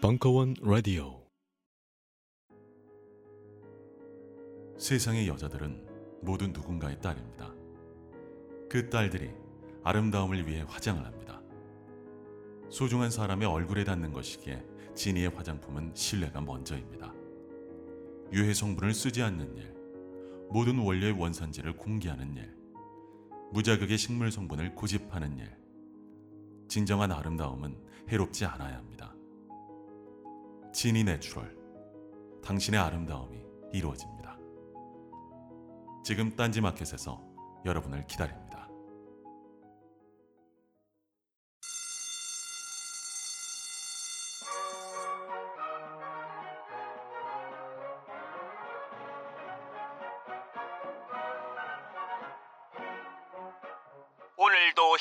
벙커원 라디오. 세상의 여자들은 모두 누군가의 딸입니다. 그 딸들이 아름다움을 위해 화장을 합니다. 소중한 사람의 얼굴에 닿는 것이기에 진이의 화장품은 신뢰가 먼저입니다. 유해 성분을 쓰지 않는 일, 모든 원료의 원산지를 공개하는 일, 무자극의 식물 성분을 고집하는 일. 진정한 아름다움은 해롭지 않아야 합니다. 진이 내추럴, 당신의 아름다움이 이루어집니다. 지금 딴지마켓에서 여러분을 기다립니다. 오늘도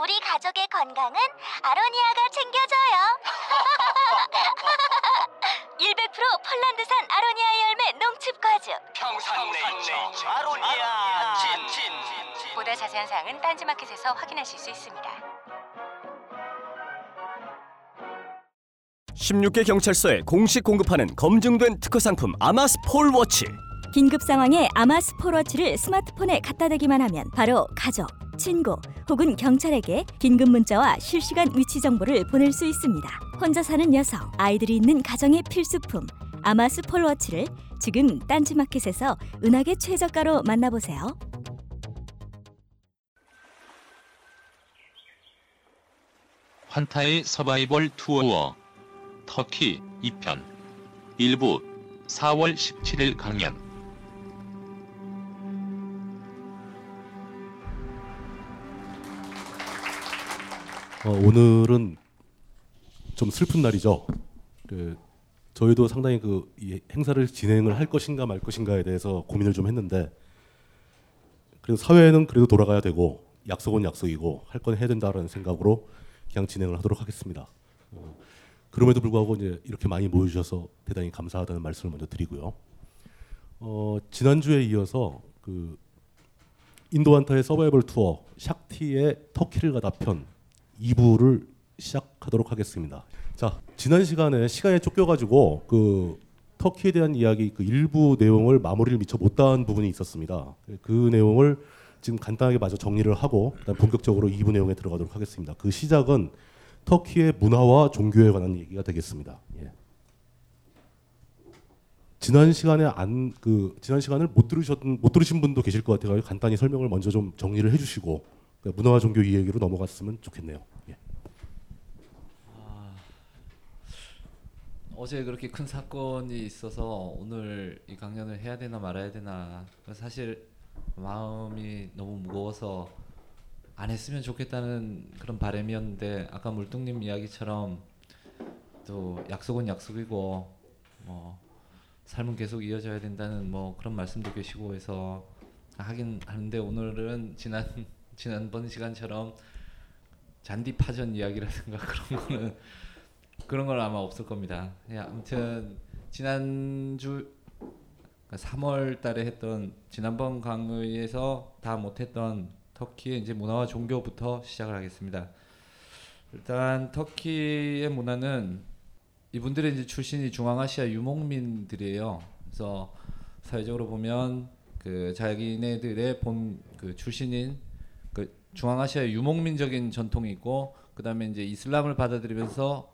우리 가족의 건강은 아로니아가 챙겨줘요. 100% 폴란드산 아로니아 열매 농축과즙, 평산네이처 아로니아 진. 보다 자세한 사항은 딴지마켓에서 확인하실 수 있습니다. 16개 경찰서에 공식 공급하는 검증된 특허 상품 아마스폴 워치. 긴급 상황에 아마스폴 워치를 스마트폰에 갖다 대기만 하면 바로 가족, 친구 혹은 경찰에게 긴급 문자와 실시간 위치 정보를 보낼 수 있습니다. 혼자 사는 여성, 아이들이 있는 가정의 필수품 아마스폴 워치를 지금 딴지마켓에서 은하계 최저가로 만나보세요. 환타의 서바이벌 투어 터키 2편 일부 4월 17일 강연. 오늘은 좀 슬픈 날이죠. 저희도 상당히 이 행사를 진행을 할 것인가 말 것인가에 대해서 고민을 좀 했는데, 그래서 사회는 그래도 돌아가야 되고 약속은 약속이고 할 건 해야 된다라는 생각으로 그냥 진행을 하도록 하겠습니다. 그럼에도 불구하고 이렇게 많이 모여주셔서 대단히 감사하다는 말씀을 먼저 드리고요. 지난주에 이어서 인도 환타의 서바이벌 투어 샥티의 터키를 가다 편 2부를 시작하도록 하겠습니다. 자, 지난 시간에 시간에 쫓겨가지고 터키에 대한 이야기 일부 내용을 마무리를 미처 못한 부분이 있었습니다. 그 내용을 지금 간단하게 마저 정리를 하고 일단 본격적으로 2부 내용에 들어가도록 하겠습니다. 그 시작은 터키의 문화와 종교에 관한 얘기가 되겠습니다. 예. 지난 시간에 지난 시간을 못 들으신 분도 계실 것 같아서 간단히 설명을 먼저 좀 정리를 해주시고. 문화와 종교 이 얘기로 넘어갔으면 좋겠네요. 예. 어제 그렇게 큰 사건이 있어서 오늘 이 강연을 해야 되나 말아야 되나, 사실 마음이 너무 무거워서 안 했으면 좋겠다는 그런 바람이었는데, 아까 물뚱님 이야기처럼 또 약속은 약속이고 뭐 삶은 계속 이어져야 된다는 뭐 그런 말씀도 계시고 해서 하긴 하는데, 오늘은 지난번 시간처럼 잔디 파전 이야기라든가 그런 건 아마 없을 겁니다. 아무튼 지난주 3월 달에 했던 지난번 강의에서 다 못했던 터키의 문화와 종교부터 시작을 하겠습니다. 일단 터키의 문화는 이분들의 출신이 중앙아시아 유목민들이에요. 그래서 사회적으로 보면 자기네들의 본 출신인 중앙아시아의 유목민적인 전통이 있고, 그 다음에 이슬람을 받아들이면서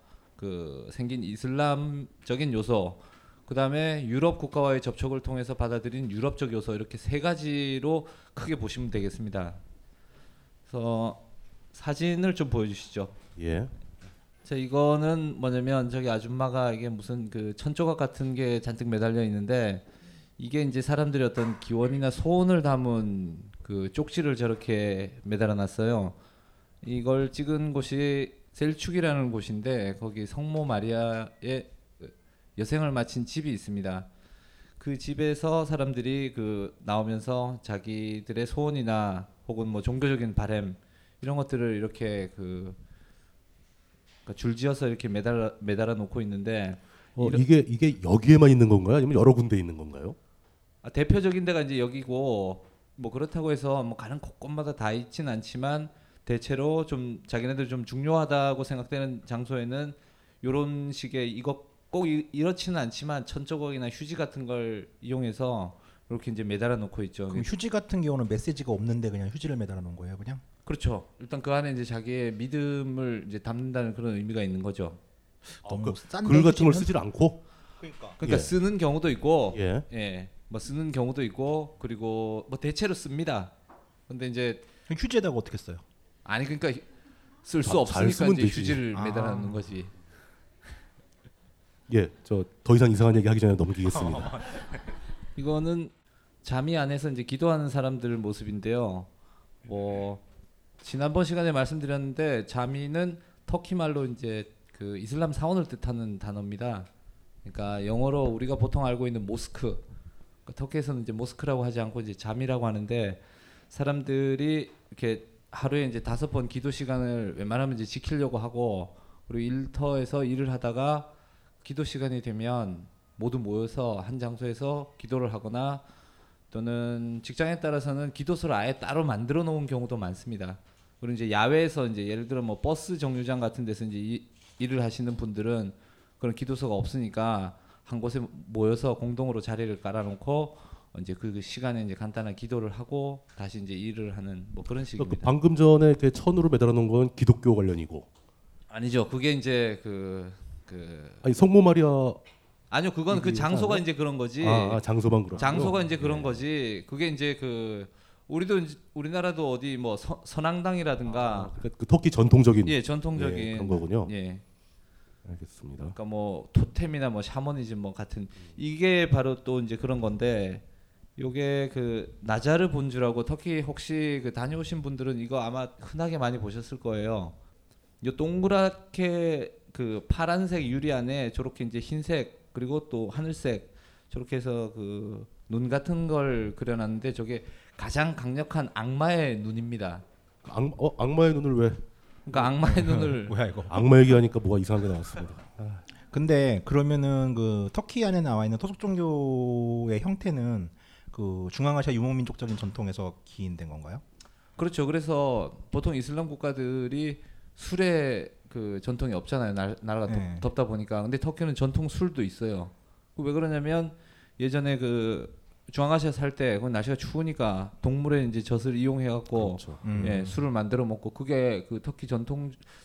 생긴 이슬람적인 요소, 그 다음에 유럽 국가와의 접촉을 통해서 받아들인 유럽적 요소, 이렇게 세 가지로 크게 보시면 되겠습니다. 그래서 사진을 좀 보여주시죠. 예. 자, 이거는 뭐냐면 저기 아줌마가 이게 무슨 천조각 같은 게 잔뜩 매달려 있는데, 이게 사람들이 어떤 기원이나 소원을 담은 쪽지를 저렇게 매달아 놨어요. 이걸 찍은 곳이 셀축이라는 곳인데 거기 성모 마리아의 여생을 마친 집이 있습니다. 그 집에서 사람들이 그 나오면서 자기들의 소원이나 혹은 뭐 종교적인 바램 이런 것들을 이렇게 그 줄지어서 이렇게 매달아 놓고 있는데 이게 여기에만 있는 건가요? 아니면 여러 군데 있는 건가요? 아, 대표적인 데가 이제 여기고 뭐 그렇다고 해서 뭐 가는 곳곳마다 다 있진 않지만 대체로 좀 자기네들 좀 중요하다고 생각되는 장소에는 이런 식의 이거 꼭 이렇지는 않지만 천조각이나 휴지 같은 걸 이용해서 이렇게 이제 매달아 놓고 있죠. 그럼 휴지 같은 경우는 메시지가 없는데 그냥 휴지를 매달아 놓은 거예요, 그냥? 그렇죠. 일단 그 안에 이제 자기의 믿음을 이제 담는다는 그런 의미가 있는 거죠. 너무 싼데 글 같은 걸 쓰질 않고. 그러니까 예. 쓰는 경우도 있고, 예, 뭐 쓰는 경우도 있고, 그리고 뭐 대체로 씁니다. 근데 이제 휴지에다가 어떻게 써요? 아니 그러니까 쓸 수 없으니까 이제 휴지를 매달아 놓는 거지. 예, 저 더 이상 이상한 얘기 하기 전에 넘기겠습니다. 이거는 자미 안에서 이제 기도하는 사람들 모습인데요. 뭐 지난번 시간에 말씀드렸는데 자미는 터키 말로 이제 그 이슬람 사원을 뜻하는 단어입니다. 그러니까 영어로 우리가 보통 알고 있는 모스크, 그러니까 터키에서는 이제 모스크라고 하지 않고 이제 자미라고 하는데 사람들이 이렇게 하루에 이제 5번 기도 시간을 웬만하면 이제 지키려고 하고 그리고 일터에서 일을 하다가 기도 시간이 되면 모두 모여서 한 장소에서 기도를 하거나 또는 직장에 따라서는 기도소를 아예 따로 만들어 놓은 경우도 많습니다. 그리고 이제 야외에서 이제 예를 들어 뭐 버스 정류장 같은 데서 이제 일을 하시는 분들은 그런 기도소가 없으니까 한 곳에 모여서 공동으로 자리를 깔아놓고 이제 그 시간에 이제 간단한 기도를 하고 다시 이제 일을 하는 뭐 그런 식입니다. 방금 전에 그 천으로 매달아 놓은 건 기독교 관련이고 아니죠? 그게 이제 아니 성모 마리아 아니요 그건 그 장소가 아니야? 이제 그런 거지 장소만 그런 장소가 이제 그런 거지 그게 이제 그 우리도 이제 우리나라도 어디 뭐 선앙당이라든가 그러니까 그 터키 전통적인 전통적인 그런 거군요. 예 알겠습니다. 그러니까 뭐 토템이나 뭐 샤머니즘 뭐 같은 이게 바로 또 이제 그런 건데 요게 그 나자르 본주라고 터키 혹시 그 다녀오신 분들은 이거 아마 흔하게 많이 보셨을 거예요. 요 동그랗게 그 파란색 유리 안에 저렇게 이제 흰색 그리고 또 하늘색 저렇게 해서 그 눈 같은 걸 그려놨는데 저게 가장 강력한 악마의 눈입니다. 악마의 눈을 왜? 그러니까 악마의 눈을 뭐야 이거? 악마 얘기하니까 뭐가 이상한 게 나왔습니다. 근데 그러면은 그 터키 안에 나와 있는 토속 종교의 형태는 그 중앙아시아 유목민족적인 전통에서 기인된 건가요? 그렇죠. 그래서 보통 이슬람 국가들이 술에 그 전통이 없잖아요. 나라가 네. 덥다 보니까. 근데 터키는 전통 술도 있어요. 왜 그러냐면 예전에 그 중앙아시아 살 때 그 날씨가 추우니까 동물의 이제 젖을 이용해 갖고 그렇죠. 예, 술을 만들어 먹고 그게 그 터키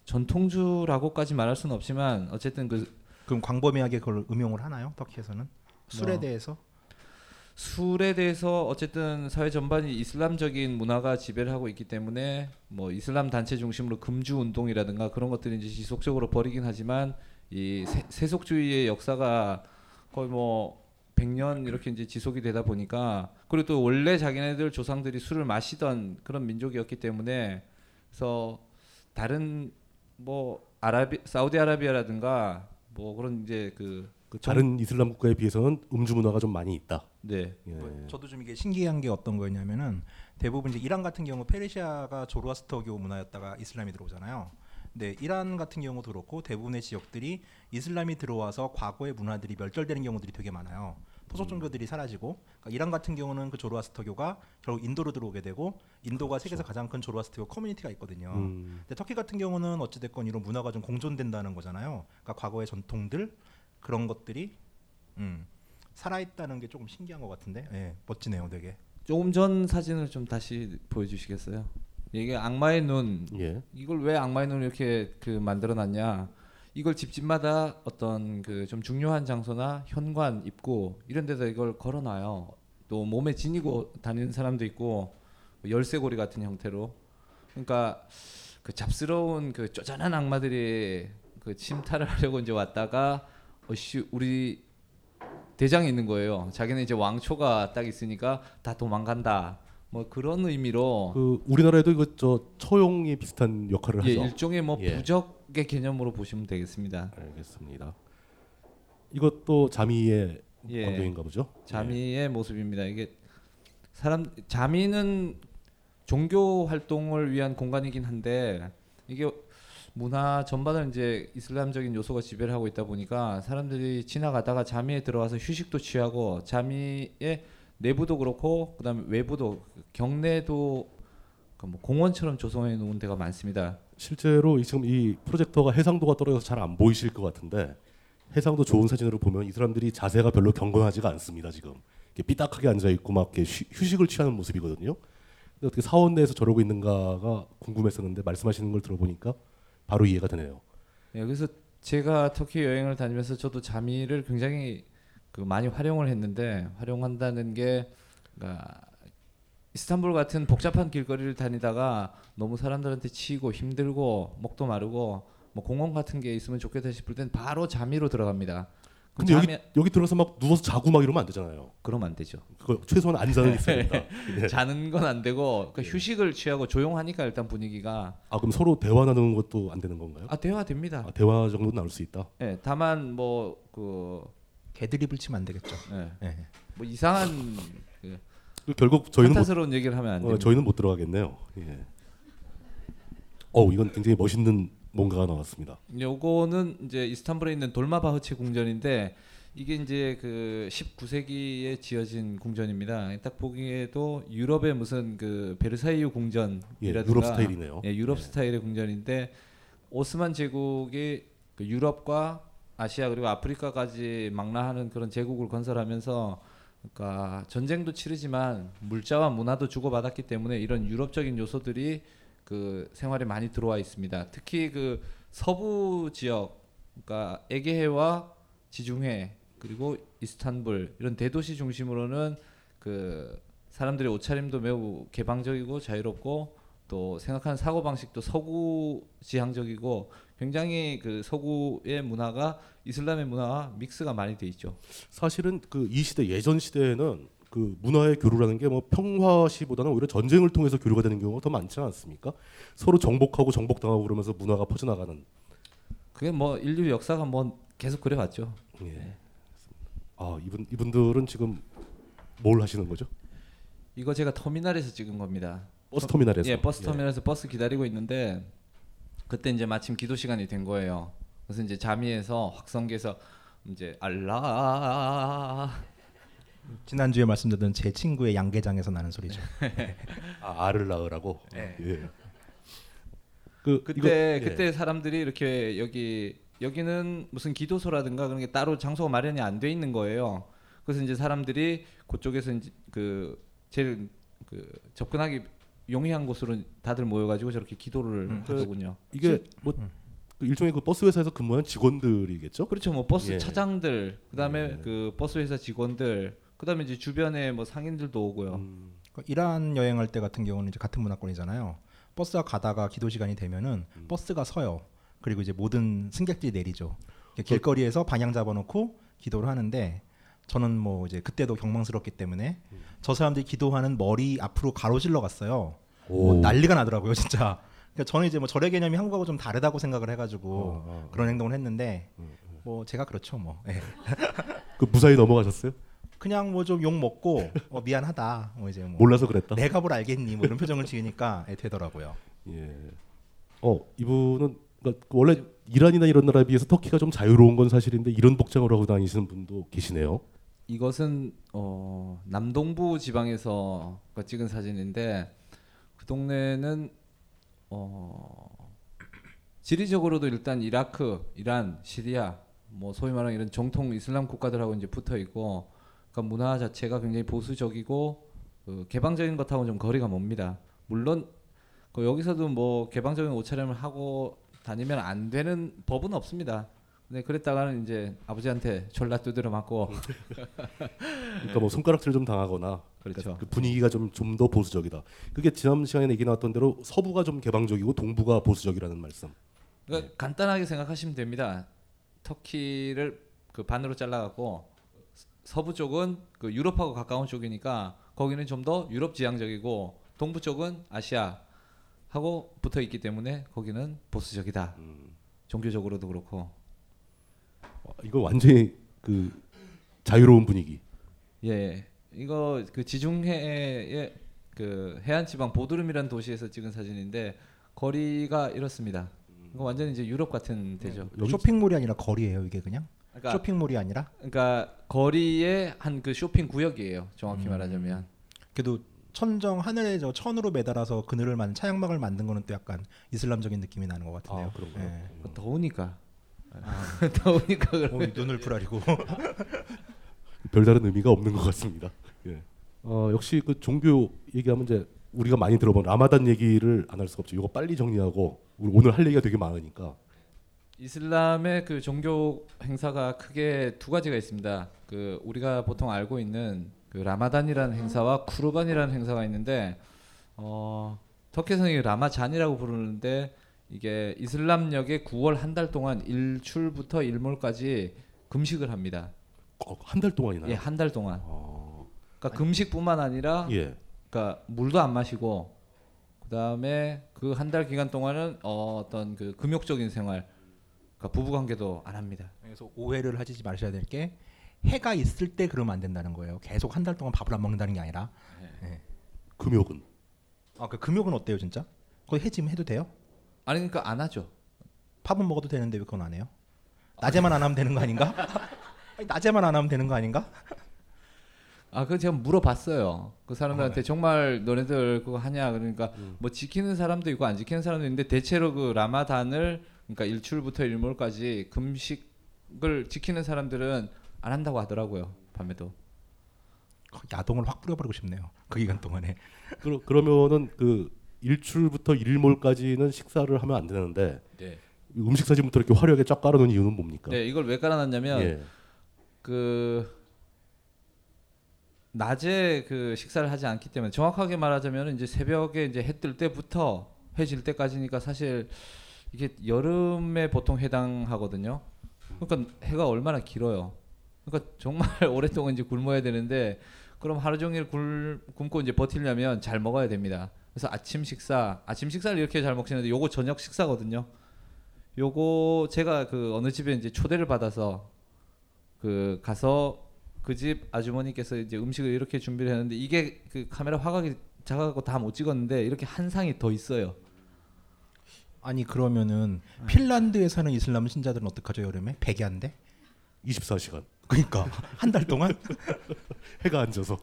전통주라고까지 말할 수는 없지만 어쨌든 그럼 광범위하게 그걸 음용을 하나요? 터키에서는? 술에 대해서? 술에 대해서 어쨌든 사회 전반이 이슬람적인 문화가 지배를 하고 있기 때문에 뭐 이슬람 단체 중심으로 금주 운동이라든가 그런 것들이 이제 지속적으로 벌이긴 하지만 이 세속주의의 역사가 거의 뭐 100년 이렇게 이제 지속이 되다 보니까 그리고 또 원래 자기네들 조상들이 술을 마시던 그런 민족이었기 때문에 그래서 다른 뭐 사우디아라비아라든가 뭐 그런 이제 그 다른 이슬람 국가에 비해서는 음주 문화가 좀 많이 있다. 네. 예. 저도 좀 이게 신기한 게 어떤 거였냐면은 대부분 이제 이란 같은 경우 페르시아가 조로아스터교 문화였다가 이슬람이 들어오잖아요. 근데 이란 같은 경우도 그렇고 대부분의 지역들이 이슬람이 들어와서 과거의 문화들이 멸절되는 경우들이 되게 많아요. 토속 종교들이 사라지고 그러니까 이란 같은 경우는 그 조로아스터교가 결국 인도로 들어오게 되고 인도가 그렇죠. 세계에서 가장 큰 조로아스터교 커뮤니티가 있거든요. 근데 터키 같은 경우는 어찌됐건 이런 문화가 좀 공존된다는 거잖아요. 그러니까 과거의 전통들 그런 것들이 살아있다는 게 조금 신기한 것 같은데 예, 멋지네요 되게. 조금 전 사진을 좀 다시 보여주시겠어요? 이게 악마의 눈 예. 이걸 왜 악마의 눈을 이렇게 그 만들어놨냐 이걸 집집마다 어떤 그 좀 중요한 장소나 현관, 입구 이런 데다 이걸 걸어놔요. 또 몸에 지니고 다니는 사람도 있고 열쇠고리 같은 형태로 그러니까 그 잡스러운 그 쪼잔한 악마들이 그 침탈을 하려고 이제 왔다가 어씨 우리 대장이 있는 거예요. 자기는 이제 왕초가 딱 있으니까 다 도망간다. 뭐 그런 의미로 그 우리나라에도 이거 저 처용이 비슷한 역할을 하죠. 일종의 뭐 부적의 개념으로 보시면 되겠습니다. 알겠습니다. 이것도 자미의 광경인가 보죠. 자미의 모습입니다. 이게 사람 자미는 종교 활동을 위한 공간이긴 한데 이게 문화 전반을 이제 이슬람적인 요소가 지배를 하고 있다 보니까 사람들이 지나가다가 자미에 들어와서 휴식도 취하고 자미의 내부도 그렇고 그다음에 외부도 경내도 공원처럼 조성해 놓은 데가 많습니다. 실제로 지금 이 프로젝터가 해상도가 떨어져서 잘 안 보이실 것 같은데 해상도 좋은 사진으로 보면 이 사람들이 자세가 별로 경건하지가 않습니다. 지금 이렇게 삐딱하게 앉아 있고 막 이렇게 휴식을 취하는 모습이거든요. 근데 어떻게 사원 내에서 저러고 있는가가 궁금했었는데 말씀하시는 걸 들어보니까 바로 이해가 되네요. 네, 그래서 제가 터키 여행을 다니면서 저도 자미를 굉장히 많이 활용을 했는데 활용한다는 게 그러니까 이스탄불 같은 복잡한 길거리를 다니다가 너무 사람들한테 치이고 힘들고 목도 마르고 뭐 공원 같은 게 있으면 좋겠다 싶을 땐 바로 자미로 들어갑니다. 근데 여기 들어서 막 누워서 자고 막 이러면 안 되잖아요. 그러면 안 되죠. 그거 최소한 안 자는 게 있습니다. 네. 자는 건 안 되고 그러니까 휴식을 취하고 조용하니까 일단 분위기가. 아 그럼 서로 대화 나누는 것도 안 되는 건가요? 아 대화 됩니다. 아, 대화 정도 나눌 수 있다. 네, 다만 뭐 그 개드립을 치면 안 되겠죠. 네. 네. 뭐 이상한 그 결국 저희는 판타스러운 얘기를 하면 안 됩니다. 저희는 못 들어가겠네요. 예. 어우 이건 굉장히 멋있는. 뭔가가 나왔습니다. 요거는 이제 이스탄불에 있는 돌마바흐체 궁전인데 이게 이제 그 19세기에 지어진 궁전입니다. 딱 보기에도 유럽의 무슨 그 베르사유 궁전이라든가 유럽 스타일이네요. 예, 유럽 스타일의 궁전인데 오스만 제국이 그 유럽과 아시아 그리고 아프리카까지 망라하는 그런 제국을 건설하면서 그러니까 전쟁도 치르지만 물자와 문화도 주고받았기 때문에 이런 유럽적인 요소들이 그 생활에 많이 들어와 있습니다. 특히 그 서부 지역, 그러니까 에게해와 지중해 그리고 이스탄불 이런 대도시 중심으로는 그 사람들의 옷차림도 매우 개방적이고 자유롭고 또 생각하는 사고 방식도 서구 지향적이고 굉장히 그 서구의 문화가 이슬람의 문화와 믹스가 많이 돼 있죠. 사실은 그 이 시대 예전 시대에는 그 문화의 교류라는 게 뭐 평화시보다는 오히려 전쟁을 통해서 교류가 되는 경우가 더 많지 않습니까? 서로 정복하고 정복당하고 그러면서 문화가 퍼져나가는. 그게 뭐 인류 역사가 뭐 계속 그래왔죠. 예. 아 이분들은 지금 뭘 하시는 거죠? 이거 제가 터미널에서 찍은 겁니다. 버스 터미널에서. 예, 버스 터미널에서 예. 버스 기다리고 있는데 그때 이제 마침 기도 시간이 된 거예요. 그래서 이제 자미에서 확성기에서 이제 알라. 지난주에 말씀드렸던 제 친구의 양계장에서 나는 소리죠. 아, 알을 낳으라고? 네. 예. 그때 예. 사람들이 이렇게 여기는 무슨 기도소라든가 그런 게 따로 장소가 마련이 안 돼 있는 거예요. 그래서 이제 사람들이 그쪽에서 이제 그 제일 그 접근하기 용이한 곳으로 다들 모여가지고 저렇게 기도를 하더군요. 이게 뭐 일종의 그 버스 회사에서 근무하는 직원들이겠죠? 그렇죠. 뭐 버스 예. 차장들, 그다음에 그 버스 회사 직원들. 그다음에 이제 주변에 뭐 상인들도 오고요. 이란 여행할 때 같은 경우는 이제 같은 문화권이잖아요. 버스가 가다가 기도 시간이 되면은 버스가 서요. 그리고 이제 모든 승객들이 내리죠. 길거리에서 방향 잡아놓고 기도를 하는데 저는 뭐 이제 그때도 경망스럽기 때문에 저 사람들이 기도하는 머리 앞으로 가로질러 갔어요. 뭐 난리가 나더라고요, 진짜. 그러니까 저는 이제 뭐 절의 개념이 한국하고 좀 다르다고 생각을 해가지고 그런 행동을 했는데 뭐 제가 그렇죠, 뭐. 네. 그 무사히 넘어가셨어요? 그냥 뭐 좀 욕 먹고 미안하다 뭐 이제 뭐 몰라서 그랬다. 내가 뭘 알겠니 뭐 이런 표정을 지으니까 되더라고요. 예. 이분은 그러니까 원래 이란이나 이런 나라에 비해서 터키가 좀 자유로운 건 사실인데 이런 복장을 하고 다니시는 분도 계시네요. 이것은 남동부 지방에서 찍은 사진인데 그 동네는 지리적으로도 일단 이라크, 이란, 시리아 뭐 소위 말하는 이런 정통 이슬람 국가들하고 이제 붙어 있고. 그러니까 문화 자체가 굉장히 보수적이고 개방적인 것하고는 좀 거리가 멉니다. 물론 여기서도 뭐 개방적인 옷차림을 하고 다니면 안 되는 법은 없습니다. 근데 그랬다가는 이제 아버지한테 졸라 두드려 맞고 그러니까 뭐 손가락질 좀 당하거나 그렇죠. 그러니까 그 분위기가 좀 더 보수적이다. 그게 지난 시간에 얘기 나왔던 대로 서부가 좀 개방적이고 동부가 보수적이라는 말씀. 그러니까 네. 간단하게 생각하시면 됩니다. 터키를 그 반으로 잘라갖고 서부 쪽은 그 유럽하고 가까운 쪽이니까 거기는 좀 더 유럽 지향적이고 동부 쪽은 아시아하고 붙어 있기 때문에 거기는 보수적이다. 종교적으로도 그렇고. 이거 완전히 그 자유로운 분위기. 예, 이거 그 지중해의 그 해안지방 보드름이라는 도시에서 찍은 사진인데 거리가 이렇습니다. 이거 완전히 이제 유럽 같은 데죠. 쇼핑몰이 아니라 거리예요, 이게 그냥. 그러니까 쇼핑몰이 아니라? 그러니까 거리의 한 그 쇼핑 구역이에요. 정확히 말하자면. 그래도 천정 하늘에 저 천으로 매달아서 그늘을 만 차양막을 만든 거는 또 약간 이슬람적인 느낌이 나는 것 같은데요. 아, 그런 거. 네. 더우니까. 아. 더우니까 그러면 눈을 부라리고. 별다른 의미가 없는 것 같습니다. 예. 역시 그 종교 얘기하면 이제 우리가 많이 들어본 라마단 얘기를 안 할 수가 없죠. 이거 빨리 정리하고 우리 오늘 할 얘기가 되게 많으니까. 이슬람의 그 종교 행사가 크게 두 가지가 있습니다. 그 우리가 보통 알고 있는 그 라마단이라는 행사와 쿠르반이라는 행사가 있는데 터키에서는 라마잔이라고 부르는데 이게 이슬람력의 9월 한 달 동안 일출부터 일몰까지 금식을 합니다. 한 달 동안이나요? 예, 한 달 동안. 그러니까 금식뿐만 아니라 예. 그러니까 물도 안 마시고 그다음에 그 한 달 기간 동안은 어떤 그 금욕적인 생활 그러니까 부부관계도 안 합니다. 그래서 오해를 하시지 마셔야 될 게 해가 있을 때 그러면 안 된다는 거예요. 계속 한 달 동안 밥을 안 먹는다는 게 아니라. 네. 네. 금욕은? 아, 그 금욕은 어때요, 진짜? 거기 해짐 해도 돼요? 아니, 그러니까 안 하죠. 밥은 먹어도 되는데 왜 그건 안 해요? 낮에만 안 하면 되는 거 아닌가? 아니, 낮에만 안 하면 되는 거 아닌가? 아, 그거 제가 물어봤어요. 그 사람들한테 네. 정말 너네들 그거 하냐? 그러니까 뭐 지키는 사람도 있고 안 지키는 사람도 있는데 대체로 그 라마단을 그러니까 일출부터 일몰까지 금식을 지키는 사람들은 안 한다고 하더라고요. 밤에도 야동을 확 뿌려버리고 싶네요. 그 기간 동안에. 그러면은 그 일출부터 일몰까지는 식사를 하면 안 되는데 네. 음식 사진부터 이렇게 화려하게 쫙 깔아놓은 이유는 뭡니까? 네, 이걸 왜 깔아놨냐면 예. 그 낮에 그 식사를 하지 않기 때문에 정확하게 말하자면 이제 새벽에 이제 해 뜰 때부터 해 질 때까지니까 사실. 이게 여름에 보통 해당하거든요. 그러니까 해가 얼마나 길어요. 그러니까 정말 오랫동안 이제 굶어야 되는데 그럼 하루 종일 굶고 이제 버티려면 잘 먹어야 됩니다. 그래서 아침 식사를 이렇게 잘 먹시는데 요거 저녁 식사거든요. 요거 제가 그 어느 집에 이제 초대를 받아서 그 가서 그 집 아주머니께서 이제 음식을 이렇게 준비를 했는데 이게 그 카메라 화각이 작아서 다 못 찍었는데 이렇게 한 상이 더 있어요. 아니 그러면은 핀란드에 사는 이슬람 신자들은 어떡하죠 여름에? 100이 안 돼? 24시간. 그러니까 한 달 동안 해가 안 져서.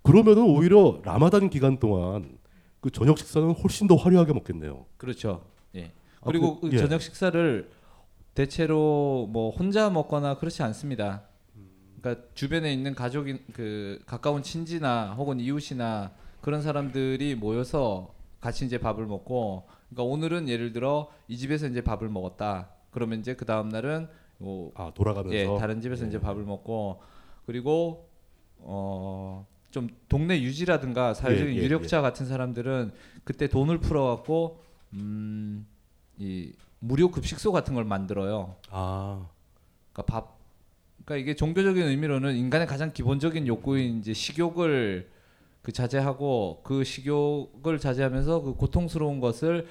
그러면은 오히려 라마단 기간 동안 그 저녁 식사는 훨씬 더 화려하게 먹겠네요. 그렇죠. 예. 그리고 그, 예. 저녁 식사를 대체로 뭐 혼자 먹거나 그렇지 않습니다. 그러니까 주변에 있는 가족인 그 가까운 친지나 혹은 이웃이나 그런 사람들이 모여서 같이 이제 밥을 먹고. 그러니까 오늘은 예를 들어 이 집에서 이제 밥을 먹었다. 그러면 이제 그 다음 날은 뭐 돌아가면서 예, 다른 집에서 이제 밥을 먹고 그리고 좀 동네 유지라든가 사회적인 유력자 같은 사람들은 그때 돈을 풀어갖고 이 무료 급식소 같은 걸 만들어요. 아, 그러니까 밥, 그러니까 이게 종교적인 의미로는 인간의 가장 기본적인 욕구인 이제 식욕을 그 자제하고 그 식욕을 자제하면서 그 고통스러운 것을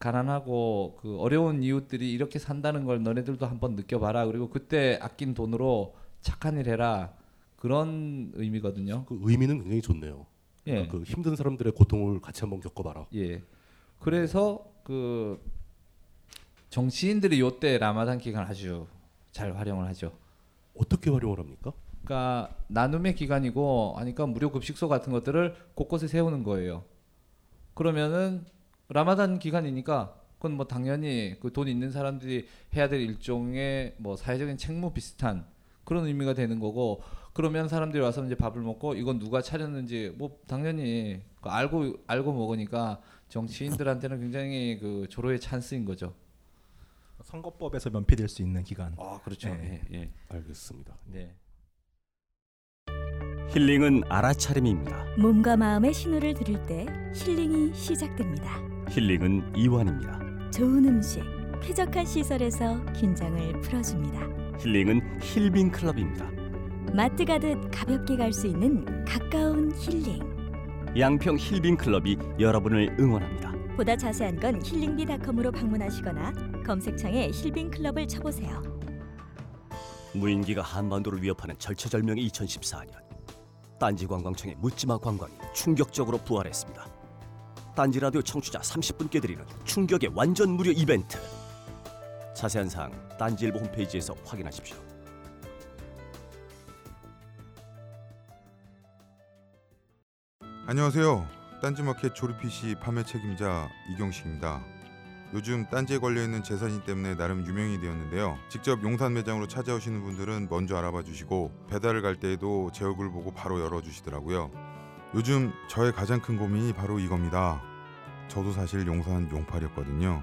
가난하고 그 어려운 이웃들이 이렇게 산다는 걸 너네들도 한번 느껴봐라. 그리고 그때 아낀 돈으로 착한 일 해라. 그런 의미거든요. 그 의미는 굉장히 좋네요. 예. 그러니까 그 힘든 사람들의 고통을 같이 한번 겪어봐라. 예. 그래서 그 정치인들이 요때 라마단 기간 아주 잘 활용을 하죠. 어떻게 활용을 합니까? 그러니까 나눔의 기간이고 하니까 무료 급식소 같은 것들을 곳곳에 세우는 거예요. 그러면은 라마단 기간이니까 그건 뭐 당연히 그 돈 있는 사람들이 해야 될 일종의 뭐 사회적인 책무 비슷한 그런 의미가 되는 거고 그러면 사람들이 와서 이제 밥을 먹고 이건 누가 차렸는지 뭐 당연히 알고 먹으니까 정치인들한테는 굉장히 그 조로의 찬스인 거죠. 선거법에서 면피될 수 있는 기간. 아, 그렇죠. 네. 예, 예. 알겠습니다. 네. 힐링은 알아차림입니다. 몸과 마음의 신호를 들을 때 힐링이 시작됩니다. 힐링은 이완입니다. 좋은 음식, 쾌적한 시설에서 긴장을 풀어줍니다. 힐링은 힐빈클럽입니다. 마트 가듯 가볍게 갈 수 있는 가까운 힐링. 양평 힐링클럽이 여러분을 응원합니다. 보다 자세한 건 힐링비닷컴으로 방문하시거나 검색창에 힐링클럽을 쳐보세요. 무인기가 한반도를 위협하는 절체절명의 2014년. 딴지 관광청의 묻지마 관광이 충격적으로 부활했습니다. 딴지 라디오 청취자 30분께 드리는 충격의 완전 무료 이벤트. 자세한 사항 딴지일보 홈페이지에서 확인하십시오. 안녕하세요. 딴지마켓 조립 PC 판매 책임자 이경식입니다. 요즘 딴지에 걸려있는 재산이 때문에 나름 유명이 되었는데요. 직접 용산 매장으로 찾아오시는 분들은 먼저 알아봐 주시고 배달을 갈 때에도 제 얼굴 보고 바로 열어주시더라고요. 요즘 저의 가장 큰 고민이 바로 이겁니다. 저도 사실 용산 용팔이었거든요.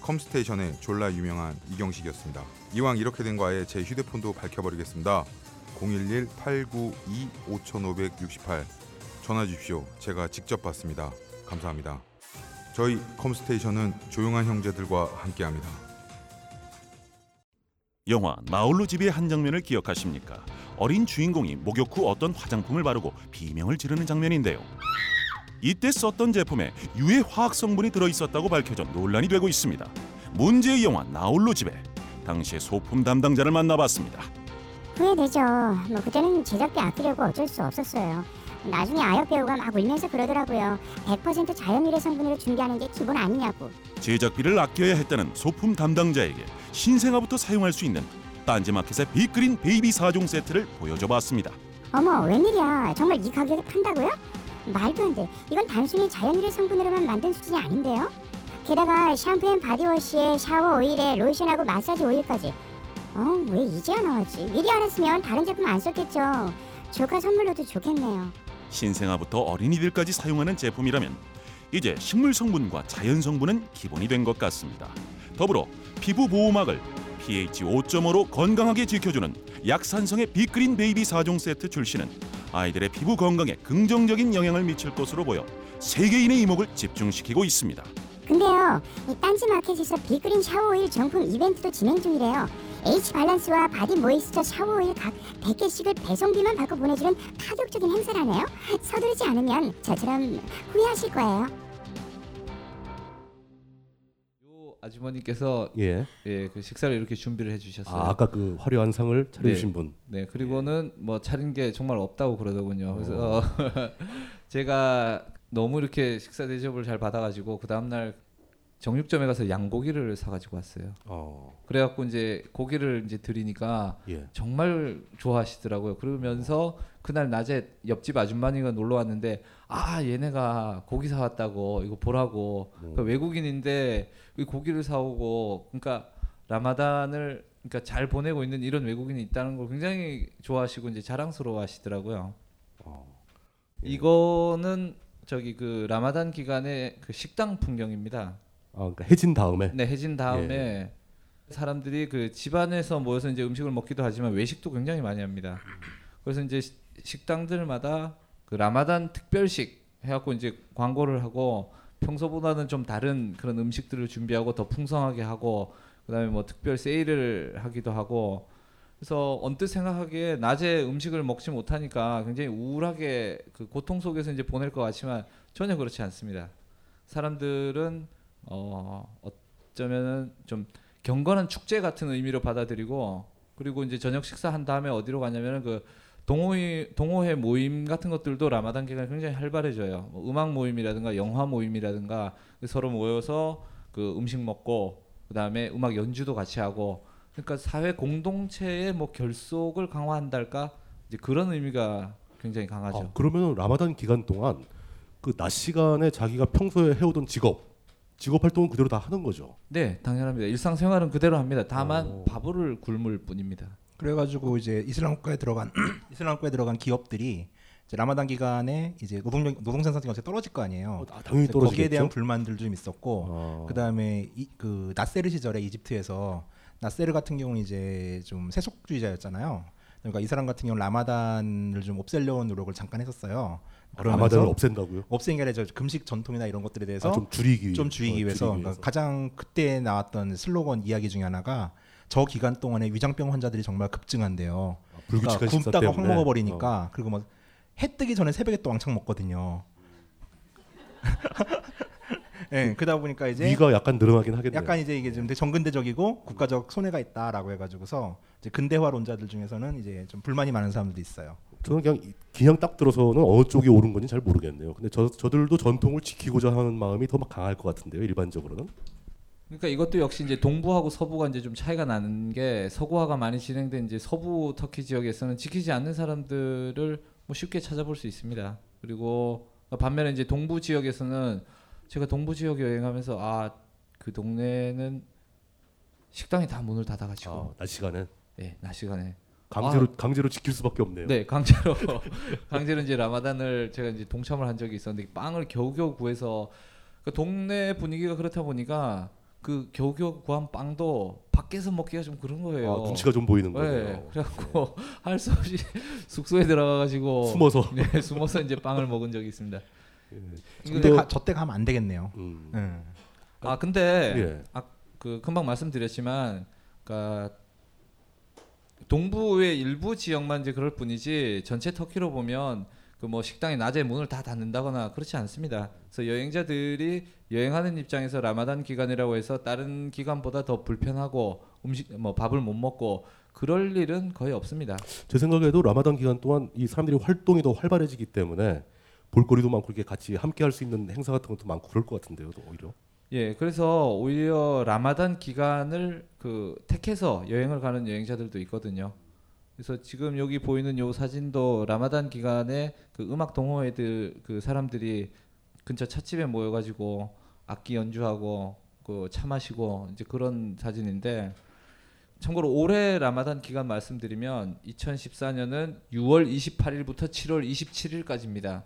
컴스테이션의 졸라 유명한 이경식이었습니다. 이왕 이렇게 된 거 아예 제 휴대폰도 밝혀버리겠습니다. 011-892-5568 전화 주십시오. 제가 직접 받습니다. 감사합니다. 저희 컴스테이션은 조용한 형제들과 함께합니다. 영화 나홀로 집의 한 장면을 기억하십니까? 어린 주인공이 목욕 후 어떤 화장품을 바르고 비명을 지르는 장면인데요. 이때 썼던 제품에 유해 화학 성분이 들어있었다고 밝혀져 논란이 되고 있습니다. 문제의 영화 나홀로 집에 당시 소품 담당자를 만나봤습니다. 후회되죠. 그때는 제작비 아끼려고 어쩔 수 없었어요. 나중에 아역 배우가 막 울면서 그러더라고요. 100% 자연 유래 성분으로 준비하는 게 기본 아니냐고. 제작비를 아껴야 했다는 소품 담당자에게 신생아부터 사용할 수 있는 딴지마켓의 빅그린 베이비 4종 세트를 보여줘봤습니다. 어머, 웬일이야. 정말 이 가격에 판다고요? 말도 안 돼. 이건 단순히 자연 유래 성분으로만 만든 수준이 아닌데요. 게다가 샴푸 앤 바디워시에 샤워 오일에 로션하고 마사지 오일까지. 왜 이제야 나왔지? 미리 알았으면 다른 제품 안 썼겠죠. 조카 선물로도 좋겠네요. 신생아부터 어린이들까지 사용하는 제품이라면 이제 식물 성분과 자연 성분은 기본이 된 것 같습니다. 더불어 피부 보호막을 pH 5.5로 건강하게 지켜주는 약산성의 빅그린 베이비 4종 세트 출시는 아이들의 피부 건강에 긍정적인 영향을 미칠 것으로 보여 세계인의 이목을 집중시키고 있습니다. 근데요, 이 딴지마켓에서 빅그린 샤워오일 정품 이벤트도 진행 중이래요. H발란스와 바디 모이스처 샤워오일 각 100개씩을 배송비만 받고 보내주는 파격적인 행사라네요. 서두르지 않으면 저처럼 후회하실 거예요. 요 아주머니께서 그 식사를 이렇게 준비를 해주셨어요. 아까 그 화려한 상을 차려주신 분. 네, 그리고는 뭐 차린 게 정말 없다고 그러더군요. 그래서 제가 너무 이렇게 식사 대접을 잘 받아가지고 그 다음날 정육점에 가서 양고기를 사가지고 왔어요. 그래갖고 이제 고기를 이제 드리니까 정말 좋아하시더라고요. 그러면서 그날 낮에 옆집 아줌마니가 놀러 왔는데 얘네가 고기 사왔다고 이거 보라고. 그러니까 외국인인데 고기를 사오고 그러니까 라마단을 그러니까 잘 보내고 있는 이런 외국인이 있다는 걸 굉장히 좋아하시고 이제 자랑스러워하시더라고요. 이거는 저기 그 라마단 기간의 그 식당 풍경입니다. 그러니까 해진 다음에. 네, 해진 다음에 사람들이 그 집안에서 모여서 이제 음식을 먹기도 하지만 외식도 굉장히 많이 합니다. 그래서 이제 식당들마다 그 라마단 특별식 해갖고 이제 광고를 하고 평소보다는 좀 다른 그런 음식들을 준비하고 더 풍성하게 하고 그다음에 뭐 특별 세일을 하기도 하고. 그래서 언뜻 생각하기에 낮에 음식을 먹지 못하니까 굉장히 우울하게 그 고통 속에서 이제 보낼 것 같지만 전혀 그렇지 않습니다. 사람들은 어쩌면은 좀 경건한 축제 같은 의미로 받아들이고, 그리고 이제 저녁 식사한 다음에 어디로 가냐면은 그 동호회 모임 같은 것들도 라마단 기간 굉장히 활발해져요. 뭐 음악 모임이라든가 영화 모임이라든가 서로 모여서 그 음식 먹고 그 다음에 음악 연주도 같이 하고, 그러니까 사회 공동체의 뭐 결속을 강화한달까 이제 그런 의미가 굉장히 강하죠. 그러면은 라마단 기간 동안 그 낮 시간에 자기가 평소에 해오던 직업 활동은 그대로 다 하는 거죠? 네, 당연합니다. 일상생활은 그대로 합니다. 다만 밥을 굶을 뿐입니다. 그래가지고 이제 이슬람 국가에 들어간 기업들이 라마단 기간에 이제 노동 생산성이 어차피 떨어질 거 아니에요. 아, 당연히 떨어지겠죠. 거기에 대한 불만들 좀 있었고, 그다음에 그 나세르 시절에 이집트에서 나세르 같은 경우는 이제 좀 세속주의자였잖아요. 그러니까 이 사람 같은 경우는 라마단을 좀 없애려는 노력을 잠깐 했었어요. 라마단을 없앤다고요? 없앤 게 아니라 금식 전통이나 이런 것들에 대해서 좀 줄이기 위해서. 그러니까 가장 그때 나왔던 슬로건 이야기 중에 하나가 저 기간 동안에 위장병 환자들이 정말 급증한대요. 아, 불규칙한 그러니까 식사 때문에. 굶다가 확 먹어버리니까. 그리고 뭐 해 뜨기 전에 새벽에 또 왕창 먹거든요. 네, 그러다 보니까 이제 위가 약간 늘어나긴 하겠네요. 약간 이제 이게 좀 되게 정근대적이고 국가적 손해가 있다라고 해가지고서 이제 근대화론자들 중에서는 이제 좀 불만이 많은 사람들도 있어요. 저는 그냥 딱 들어서는 어느 쪽이 옳은 건지 잘 모르겠네요. 근데 저들도 전통을 지키고자 하는 마음이 더 막 강할 것 같은데요, 일반적으로는. 그러니까 이것도 역시 이제 동부하고 서부가 이제 좀 차이가 나는 게 서구화가 많이 진행된 이제 서부 터키 지역에서는 지키지 않는 사람들을 뭐 쉽게 찾아볼 수 있습니다. 그리고 반면에 이제 동부 지역에서는 제가 동부 지역 여행하면서 그 동네는 식당이 다 문을 닫아가지고 낮 시간에 낮 시간에 강제로 지킬 수밖에 없네요. 네, 강제로 이제 라마단을 제가 이제 동참을 한 적이 있었는데 빵을 겨우겨우 구해서 그 동네 분위기가 그렇다 보니까 그 겨우겨우 구한 빵도 밖에서 먹기가 좀 그런 거예요. 눈치가 좀 보이는 거예요. 그래갖고 할 수 없이 숙소에 들어가가지고 숨어서 이제 빵을 먹은 적이 있습니다. 근데 저때 가면 안 되겠네요. 근데 그 금방 말씀드렸지만, 그러니까 동부의 일부 지역만 이제 그럴 뿐이지 전체 터키로 보면 그 뭐 식당이 낮에 문을 다 닫는다거나 그렇지 않습니다. 그래서 여행자들이 여행하는 입장에서 라마단 기간이라고 해서 다른 기간보다 더 불편하고 밥을 못 먹고 그럴 일은 거의 없습니다. 제 생각에도 라마단 기간 동안 이 사람들이 활동이 더 활발해지기 때문에 볼거리도 많고 이렇게 같이 함께 할 수 있는 행사 같은 것도 많고 그럴 것 같은데요, 오히려. 예, 그래서 오히려 라마단 기간을 그 택해서 여행을 가는 여행자들도 있거든요. 그래서 지금 여기 보이는 요 사진도 라마단 기간에 그 음악 동호회들 그 사람들이 근처 찻집에 모여가지고 악기 연주하고 그 차 마시고 이제 그런 사진인데, 참고로 올해 라마단 기간 말씀드리면 2014년은 6월 28일부터 7월 27일까지입니다.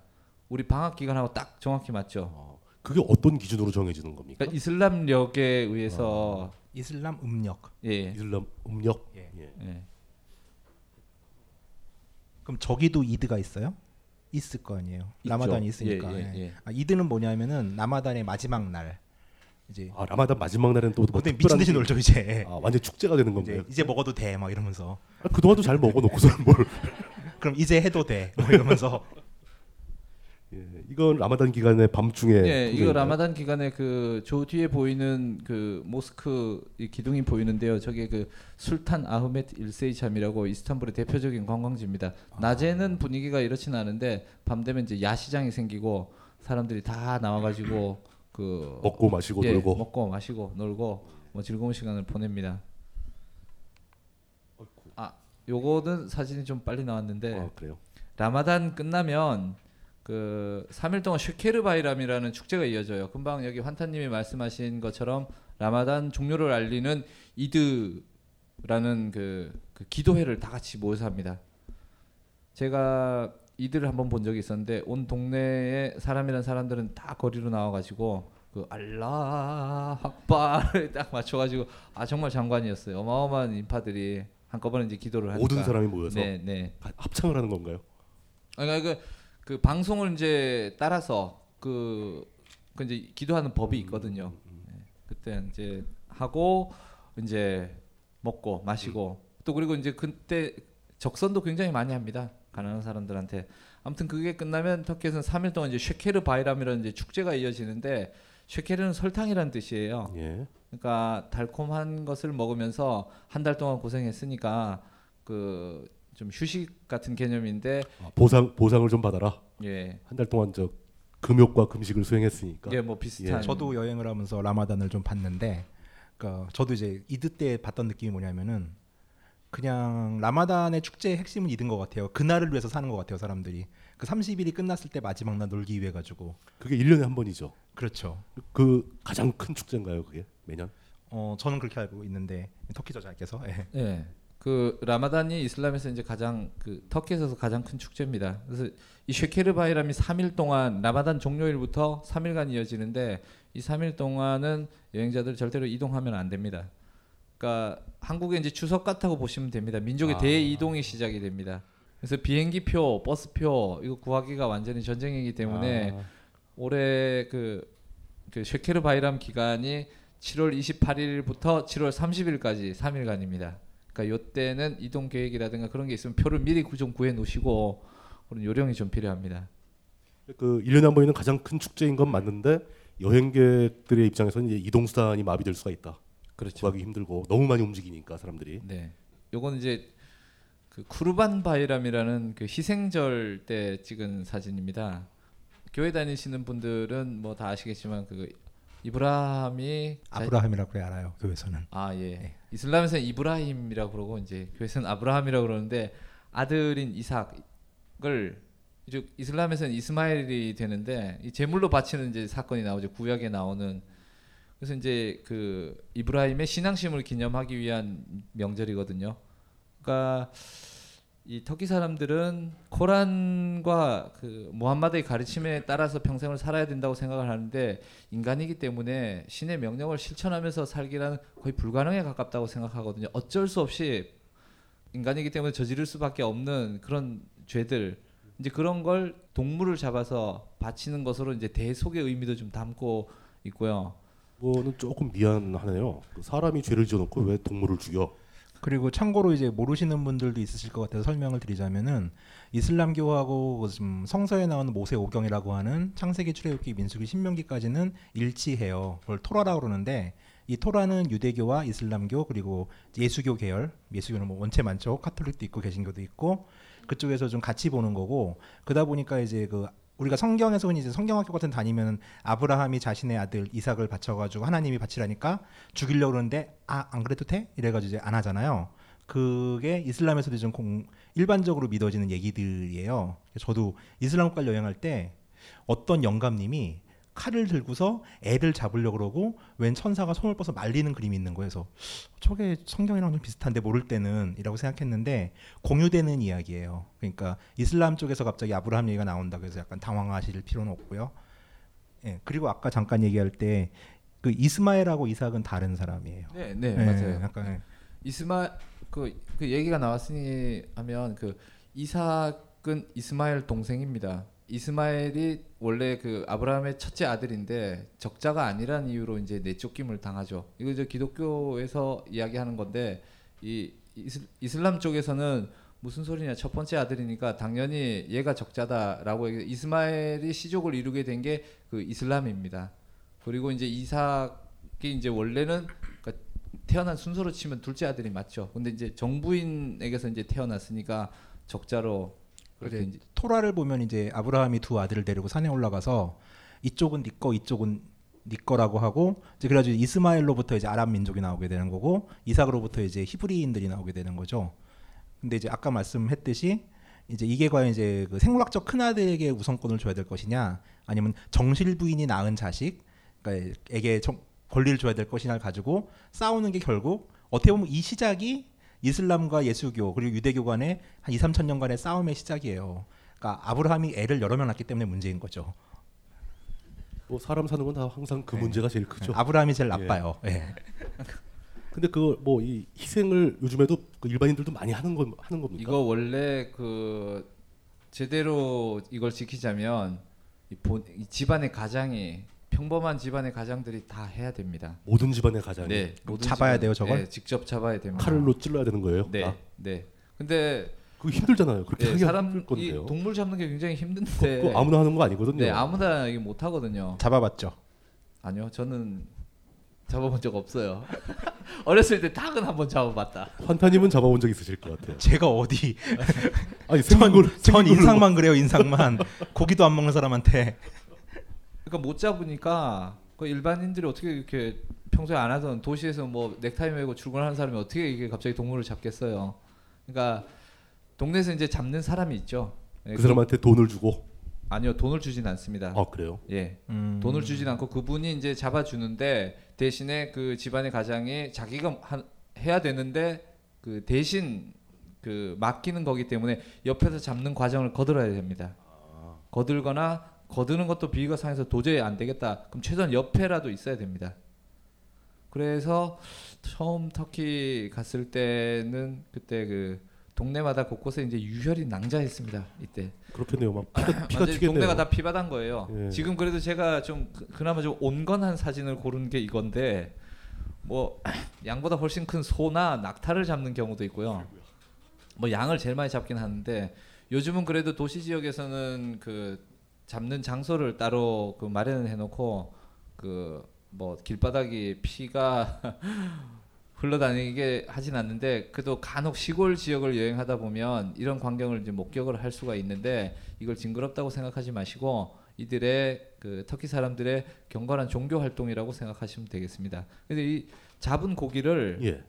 우리 방학 기간하고 딱 정확히 맞죠. 그게 어떤 기준으로 정해지는 겁니까? 그러니까 이슬람력에 의해서 이슬람 음력. 예. 이슬람 음력. 예. 예. 그럼 저기도 이드가 있어요? 있을 거 아니에요. 있죠. 라마단이 있으니까. 예. 이드는 뭐냐면은 라마단의 마지막 날. 이제 라마단 마지막 날은 또 그때 미친 듯이 놀죠 이제. 완전 축제가 되는 건가요? 이제 먹어도 돼 막 이러면서. 그동안도 잘 먹어놓고서는 뭘? 그럼 이제 해도 돼 막 이러면서. 이건 라마단 기간의 밤중에. 네, 이거 라마단 기간에 그 저 뒤에 보이는 그 모스크 이 기둥이 보이는데요. 저게 그 술탄 아흐메트 1세의 잠이라고 이스탄불의 대표적인 관광지입니다. 낮에는 분위기가 이렇지는 않은데 밤 되면 이제 야시장이 생기고 사람들이 다 나와가지고 그 먹고 마시고 놀고 뭐 즐거운 시간을 보냅니다. 요거는 사진이 좀 빨리 나왔는데. 그래요. 라마단 끝나면 그 3일 동안 쉐케르바이람이라는 축제가 이어져요. 금방 여기 환타님이 말씀하신 것처럼 라마단 종료를 알리는 이드라는 그 기도회를 다 같이 모여서 합니다. 제가 이드를 한번 본 적이 있었는데 온 동네의 사람이란 사람들은 다 거리로 나와가지고 그 알라 학바를 딱 맞춰가지고 정말 장관이었어요. 어마어마한 인파들이 한꺼번에 이제 기도를 하니까 모든 사람이 모여서 합창을 하는 건가요? 그 방송을 이제 따라서 그 이제 기도하는 법이 있거든요. 그때 이제 하고 이제 먹고 마시고 또 그리고 이제 그때 적선도 굉장히 많이 합니다. 가난한 사람들한테. 아무튼 그게 끝나면 터키에서는 3일 동안 이제 쉐케르바이람이라는 이제 축제가 이어지는데 쉐케르는 설탕이란 뜻이에요. 예. 그러니까 달콤한 것을 먹으면서 한 달 동안 고생했으니까 좀 휴식 같은 개념인데 보상을 좀 받아라. 예. 한 달 동안 저 금욕과 금식을 수행했으니까. 예, 뭐 비슷한. 저도 여행을 하면서 라마단을 좀 봤는데, 그러니까 저도 이제 이드 때 봤던 느낌이 뭐냐면은 그냥 라마단의 축제의 핵심은 이든 것 같아요. 그날을 위해서 사는 것 같아요, 사람들이. 그 30일이 끝났을 때 마지막 날 놀기 위해 가지고. 그게 1년에 한 번이죠. 그렇죠. 그 가장 큰 축제인가요, 그게 매년? 저는 그렇게 알고 있는데 터키 저자께서. 예. 그 라마단이 이슬람에서 이제 가장 그 터키에서 가장 큰 축제입니다. 그래서 이 쉐케르 바이람이 3일 동안 라마단 종료일부터 3일간 이어지는데 이 3일 동안은 여행자들 절대로 이동하면 안 됩니다. 그러니까 한국의 이제 추석 같다고 보시면 됩니다. 민족의 대이동이 시작이 됩니다. 그래서 비행기표, 버스표 이거 구하기가 완전히 전쟁이기 때문에 올해 그 쉐케르 바이람 기간이 7월 28일부터 7월 30일까지 3일간입니다. 그러니까 이때는 이동 계획이라든가 그런 게 있으면 표를 미리 좀 구해 놓으시고 그런 요령이 좀 필요합니다. 그 1년에 한 번 있는 가장 큰 축제인 건 맞는데 여행객들의 입장에서는 이제 이동 수단이 마비될 수가 있다. 그렇죠. 구하기 힘들고 너무 많이 움직이니까 사람들이. 네. 요건 이제 그 쿠르반 바이람이라는 그 희생절 때 찍은 사진입니다. 교회 다니시는 분들은 뭐 다 아시겠지만 그 이브라함이 아브라함이라고 알아요. 교회에서는. 아 예. 네. 이슬람에서는 이브라힘이라고 그러고 이제 교회에서는 아브라함이라고 그러는데 아들인 이삭을 이제 이슬람에서는 이스마일이 되는데 이 제물로 바치는 이제 사건이 나오죠. 구약에 나오는. 그래서 이제 그 이브라힘의 신앙심을 기념하기 위한 명절이거든요. 그러니까 이 터키 사람들은 코란과 그 무함마드의 가르침에 따라서 평생을 살아야 된다고 생각을 하는데 인간이기 때문에 신의 명령을 실천하면서 살기란 거의 불가능에 가깝다고 생각하거든요. 어쩔 수 없이 인간이기 때문에 저지를 수밖에 없는 그런 죄들 이제 그런 걸 동물을 잡아서 바치는 것으로 이제 대속의 의미도 좀 담고 있고요. 그거는 조금 미안하네요. 사람이 죄를 지어놓고 왜 동물을 죽여? 그리고 참고로 이제 모르시는 분들도 있으실 것 같아서 설명을 드리자면은 이슬람교하고 성서에 나오는 모세오경이라고 하는 창세기, 출애굽기, 민수기, 신명기까지는 일치해요. 그걸 토라라고 그러는데 이 토라는 유대교와 이슬람교 그리고 예수교 계열, 예수교는 뭐 원체 많죠. 카톨릭도 있고 개신교도 있고 그쪽에서 좀 같이 보는 거고 그러다 보니까 이제 그 우리가 성경에서는 이제 성경학교 같은 다니면 아브라함이 자신의 아들 이삭을 바쳐가지고 하나님이 바치라니까 죽이려고 그러는데 아, 안 그래도 돼? 이래가지고 이제 안 하잖아요. 그게 이슬람에서도 좀 일반적으로 믿어지는 얘기들이에요. 저도 이슬람 국가를 여행할 때 어떤 영감님이 칼을 들고서 애를 잡으려고 그러고 웬 천사가 손을 뻗어서 말리는 그림이 있는 거에서 저게 성경이랑 좀 비슷한데 모를 때는 이라고 생각했는데 공유되는 이야기예요. 그러니까 이슬람 쪽에서 갑자기 아브라함 얘기가 나온다고 해서 약간 당황하실 필요는 없고요. 예, 그리고 아까 잠깐 얘기할 때 그 이스마엘하고 이삭은 다른 사람이에요. 네, 네, 예, 맞아요. 약간 이스마 그 얘기가 나왔으니 하면 그 이삭은 이스마엘 동생입니다. 이스마엘이 원래 그 아브라함의 첫째 아들인데 적자가 아니란 이유로 이제 내쫓김을 당하죠. 이거 이제 기독교에서 이야기하는 건데 이 이슬람 쪽에서는 무슨 소리냐 첫 번째 아들이니까 당연히 얘가 적자다라고 얘기해서 이스마엘이 시족을 이루게 된 게 그 이슬람입니다. 그리고 이제 이삭이 이제 원래는 그러니까 태어난 순서로 치면 둘째 아들이 맞죠. 근데 이제 정부인에게서 이제 태어났으니까 적자로. 그래, 토라를 보면 이제 아브라함이 두 아들을 데리고 산에 올라가서 이쪽은 네 거, 이쪽은 네 거라고 하고 이제 그래가지고 이스마엘로부터 이제 아랍 민족이 나오게 되는 거고 이삭으로부터 이제 히브리인들이 나오게 되는 거죠. 근데 이제 아까 말씀했듯이 이제 이게 과연 이제 그 생물학적 큰 아들에게 우선권을 줘야 될 것이냐, 아니면 정실부인이 낳은 자식, 그러니까 에게 권리를 줘야 될 것이냐를 가지고 싸우는 게 결국 어떻게 보면 이 시작이 이슬람과 예수교 그리고 유대교 간의 한 2-3천 년간의 싸움의 시작이에요. 그러니까 아브라함이 애를 여러 명 낳았기 때문에 문제인 거죠. 뭐 사람 사는 건 다 항상 그 네. 문제가 제일 크죠. 네. 아브라함이 제일 나빠요. 예. 네. 근데 그 뭐 이 희생을 요즘에도 그 일반인들도 많이 하는 겁니까? 이거 원래 그 제대로 이걸 지키자면 이 집안의 가장이 평범한 집안의 가장들이 다 해야 됩니다. 모든 집안의 가장이. 네, 모든 잡아야 돼요, 저걸? 네, 직접 잡아야 됩니다. 칼로 찔러야 되는 거예요? 네, 아. 네. 근데 그 힘들잖아요. 그렇게 네, 사람 힘들 건데요. 동물 잡는 게 굉장히 힘든데. 그거 아무나 하는 거 아니거든요. 네, 아무나 이게 못 하거든요. 잡아봤죠? 아니요, 저는 잡아본 적 없어요. 어렸을 때 닭은 한번 잡아봤다. 환타님은 잡아본 적 있으실 것 같아요. 제가 어디? 아니, 전 인상만 그래요, 인상만. 고기도 안 먹는 사람한테. 그러니까 못 잡으니까 일반인들이 어떻게 이렇게 평소에 안 하던 도시에서 뭐 넥타이 메고 출근하는 사람이 어떻게 이게 갑자기 동물을 잡겠어요. 그러니까 동네에서 이제 잡는 사람이 있죠. 그 사람한테 돈을 주고? 아니요, 돈을 주진 않습니다. 아 그래요? 예, 돈을 주진 않고 그분이 이제 잡아주는데 대신에 그 집안의 가장이 자기가 해야 되는데 그 대신 그 맡기는 거기 때문에 옆에서 잡는 과정을 거들어야 됩니다. 거들거나 거드는 것도 비위가 상해서 도저히 안 되겠다. 그럼 최소한 옆에라도 있어야 됩니다. 그래서 처음 터키 갔을 때는 그때 그 동네마다 곳곳에 이제 유혈이 낭자했습니다. 이때. 그렇겠네요. 막 피가 튀겠네요. 동네가 다 피바다인 거예요. 예. 지금 그래도 제가 좀 그나마 좀 온건한 사진을 고른 게 이건데 뭐 양보다 훨씬 큰 소나 낙타를 잡는 경우도 있고요. 뭐 양을 제일 많이 잡긴 하는데 요즘은 그래도 도시 지역에서는 그 잡는 장소를 따로 그 마련을 해놓고 그 뭐 길바닥이 피가 흘러다니게 하진 않는데 그래도 간혹 시골 지역을 여행하다 보면 이런 광경을 이제 목격을 할 수가 있는데 이걸 징그럽다고 생각하지 마시고 이들의 그 터키 사람들의 경건한 종교 활동이라고 생각하시면 되겠습니다. 근데 이 잡은 고기를 예.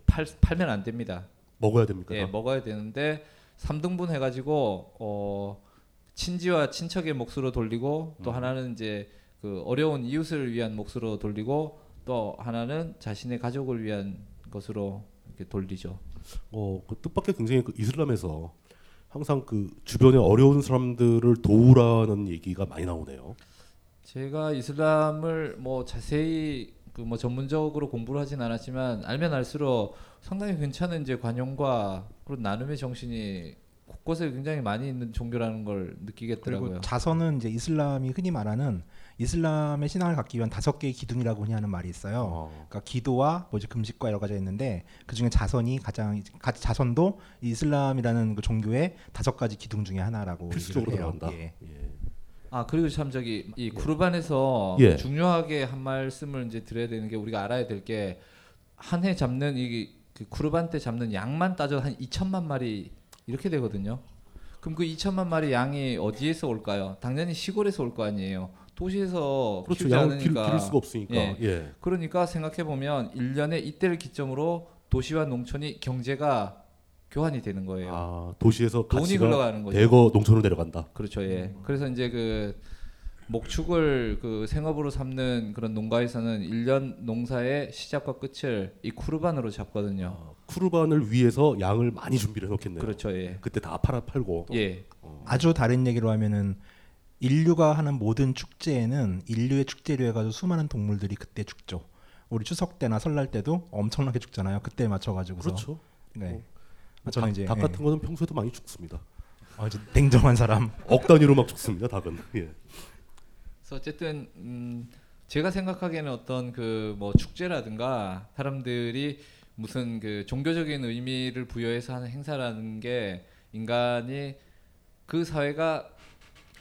팔면 안 됩니다. 먹어야 됩니까? 예, 먹어야 되는데 3등분 해가지고 친지와 친척의 몫으로 돌리고 또 하나는 이제 그 어려운 이웃을 위한 몫으로 돌리고 또 하나는 자신의 가족을 위한 것으로 이렇게 돌리죠. 그 뜻밖의 굉장히 그 이슬람에서 항상 그 주변에 어려운 사람들을 도우라는 얘기가 많이 나오네요. 제가 이슬람을 뭐 자세히 그 뭐 전문적으로 공부를 하진 않았지만 알면 알수록 상당히 괜찮은 이제 관용과 그런 나눔의 정신이 곳곳에 굉장히 많이 있는 종교라는 걸 느끼겠더라고요. 그리고 자선은 이제 이슬람이 흔히 말하는 이슬람의 신앙을 갖기 위한 5개의 기둥이라고 흔히 하는 말이 있어요. 그러니까 기도와 금식과 여러 가지가 있는데 그 중에 자선이 자선도 이슬람이라는 그 종교의 5가지 기둥 중에 하나라고 필수적으로 들어간다. 예. 예. 아 그리고 참 저기 이 쿠르반에서 예. 중요하게 한 말씀을 이제 드려야 되는 게 우리가 알아야 될 게 한 해 잡는 이 그 쿠르반 때 잡는 양만 따져 한 2천만 마리 이렇게 되거든요. 그럼 그 2천만 마리 양이 어디에서 올까요? 당연히 시골에서 올 거 아니에요. 도시에서 그렇죠. 키우지 않으니까. 양을 기를 수가 없으니까. 예. 예. 그러니까 생각해보면 1년에 이때를 기점으로 도시와 농촌이 경제가 교환이 되는 거예요. 아, 도시에서 돈이 흘러가는 거죠. 대거 농촌으로 내려간다. 그렇죠. 예. 그래서 이제 그 목축을 그 생업으로 삼는 그런 농가에서는 1년 농사의 시작과 끝을 이 쿠르반으로 잡거든요. 쿠르반을 위해서 양을 많이 준비를 해놓겠네요. 그렇죠. 예. 그때 다 팔고. 예. 아주 다른 얘기로 하면은 인류가 하는 모든 축제에는 인류의 축제로 해가지고 수많은 동물들이 그때 죽죠. 우리 추석 때나 설날 때도 엄청나게 죽잖아요. 그때에 맞춰가지고서. 그렇죠. 네. 저는 이제 닭 같은 거는 평소에도 많이 죽습니다. 아주 냉정한 사람. 억 단위로 막 죽습니다. 닭은. 예. 그래서 어쨌든 제가 생각하기에는 어떤 그 뭐 축제라든가 사람들이 무슨 그 종교적인 의미를 부여해서 하는 행사라는 게 인간이 그 사회가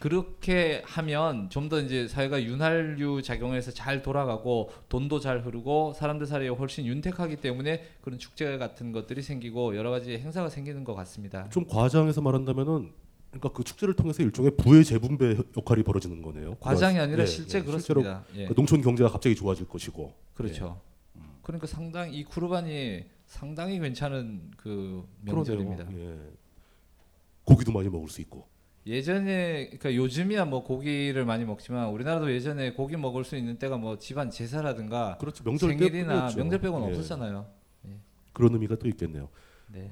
그렇게 하면 좀 더 이제 사회가 윤활유 작용해서 잘 돌아가고 돈도 잘 흐르고 사람들 사이에 훨씬 윤택하기 때문에 그런 축제 같은 것들이 생기고 여러 가지 행사가 생기는 것 같습니다. 좀 과장해서 말한다면은 그러니까 그 축제를 통해서 일종의 부의 재분배 역할이 벌어지는 거네요. 과장이 아니라 예, 실제 예, 그렇습니다. 실제로 예. 농촌 경제가 갑자기 좋아질 것이고. 그렇죠. 예. 그러니까 상당히 이 쿠르반이 상당히 괜찮은 그 명절입니다. 예. 고기도 많이 먹을 수 있고. 예전에 그러니까 요즘이야 뭐 고기를 많이 먹지만 우리나라도 예전에 고기 먹을 수 있는 때가 뭐 집안 제사라든가 그렇죠. 명절 생일이나 빼고 명절 빼고는 예. 없었잖아요. 예. 그런 의미가 또 있겠네요. 네.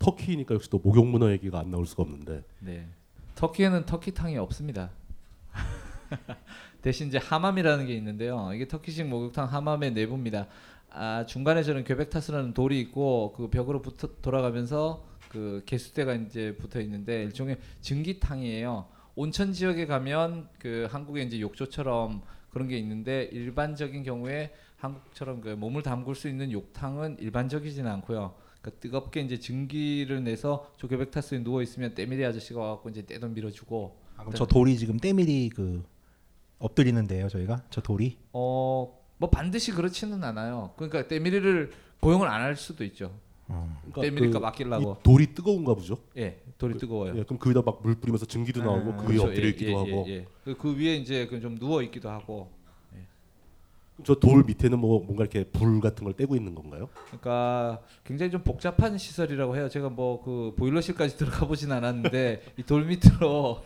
터키니까 역시 또 목욕 문화 얘기가 안 나올 수가 없는데. 네. 터키에는 터키탕이 없습니다. 대신 이제 하맘이라는 게 있는데요. 이게 터키식 목욕탕 하맘의 내부입니다. 아, 중간에 저는 괴벡타스라는 돌이 있고 그 벽으로 붙어 돌아가면서 그 개수대가 이제 붙어 있는데 일종의 증기탕이에요. 온천 지역에 가면 그 한국의 이제 욕조처럼 그런 게 있는데 일반적인 경우에 한국처럼 그 몸을 담글 수 있는 욕탕은 일반적이진 않고요. 그러니까 뜨겁게 이제 증기를 내서 조개백타스에 누워 있으면 때밀이 아저씨가 와갖고 이제 떼돈 밀어주고. 아, 그럼 저 돌이 지금 때밀이 그 엎드리는데요, 저희가 저 돌이? 뭐 반드시 그렇지는 않아요. 그러니까 때밀이를 고용을 안 할 수도 있죠. 그러니까 때밀이가 그 맡기려고. 이 돌이 뜨거운가 보죠? 예, 돌이 뜨거워요. 예, 그럼 그 위에다 막 물 뿌리면서 증기도 나오고 그 위에 그렇죠. 엎드려 있기도 하고. 예. 그 위에 이제 좀 누워 있기도 하고. 저 돌 밑에는 뭐 뭔가 이렇게 불 같은 걸 떼고 있는 건가요? 그러니까 굉장히 좀 복잡한 시설이라고 해요. 제가 뭐 그 보일러실까지 들어가 보진 않았는데 이 돌 밑으로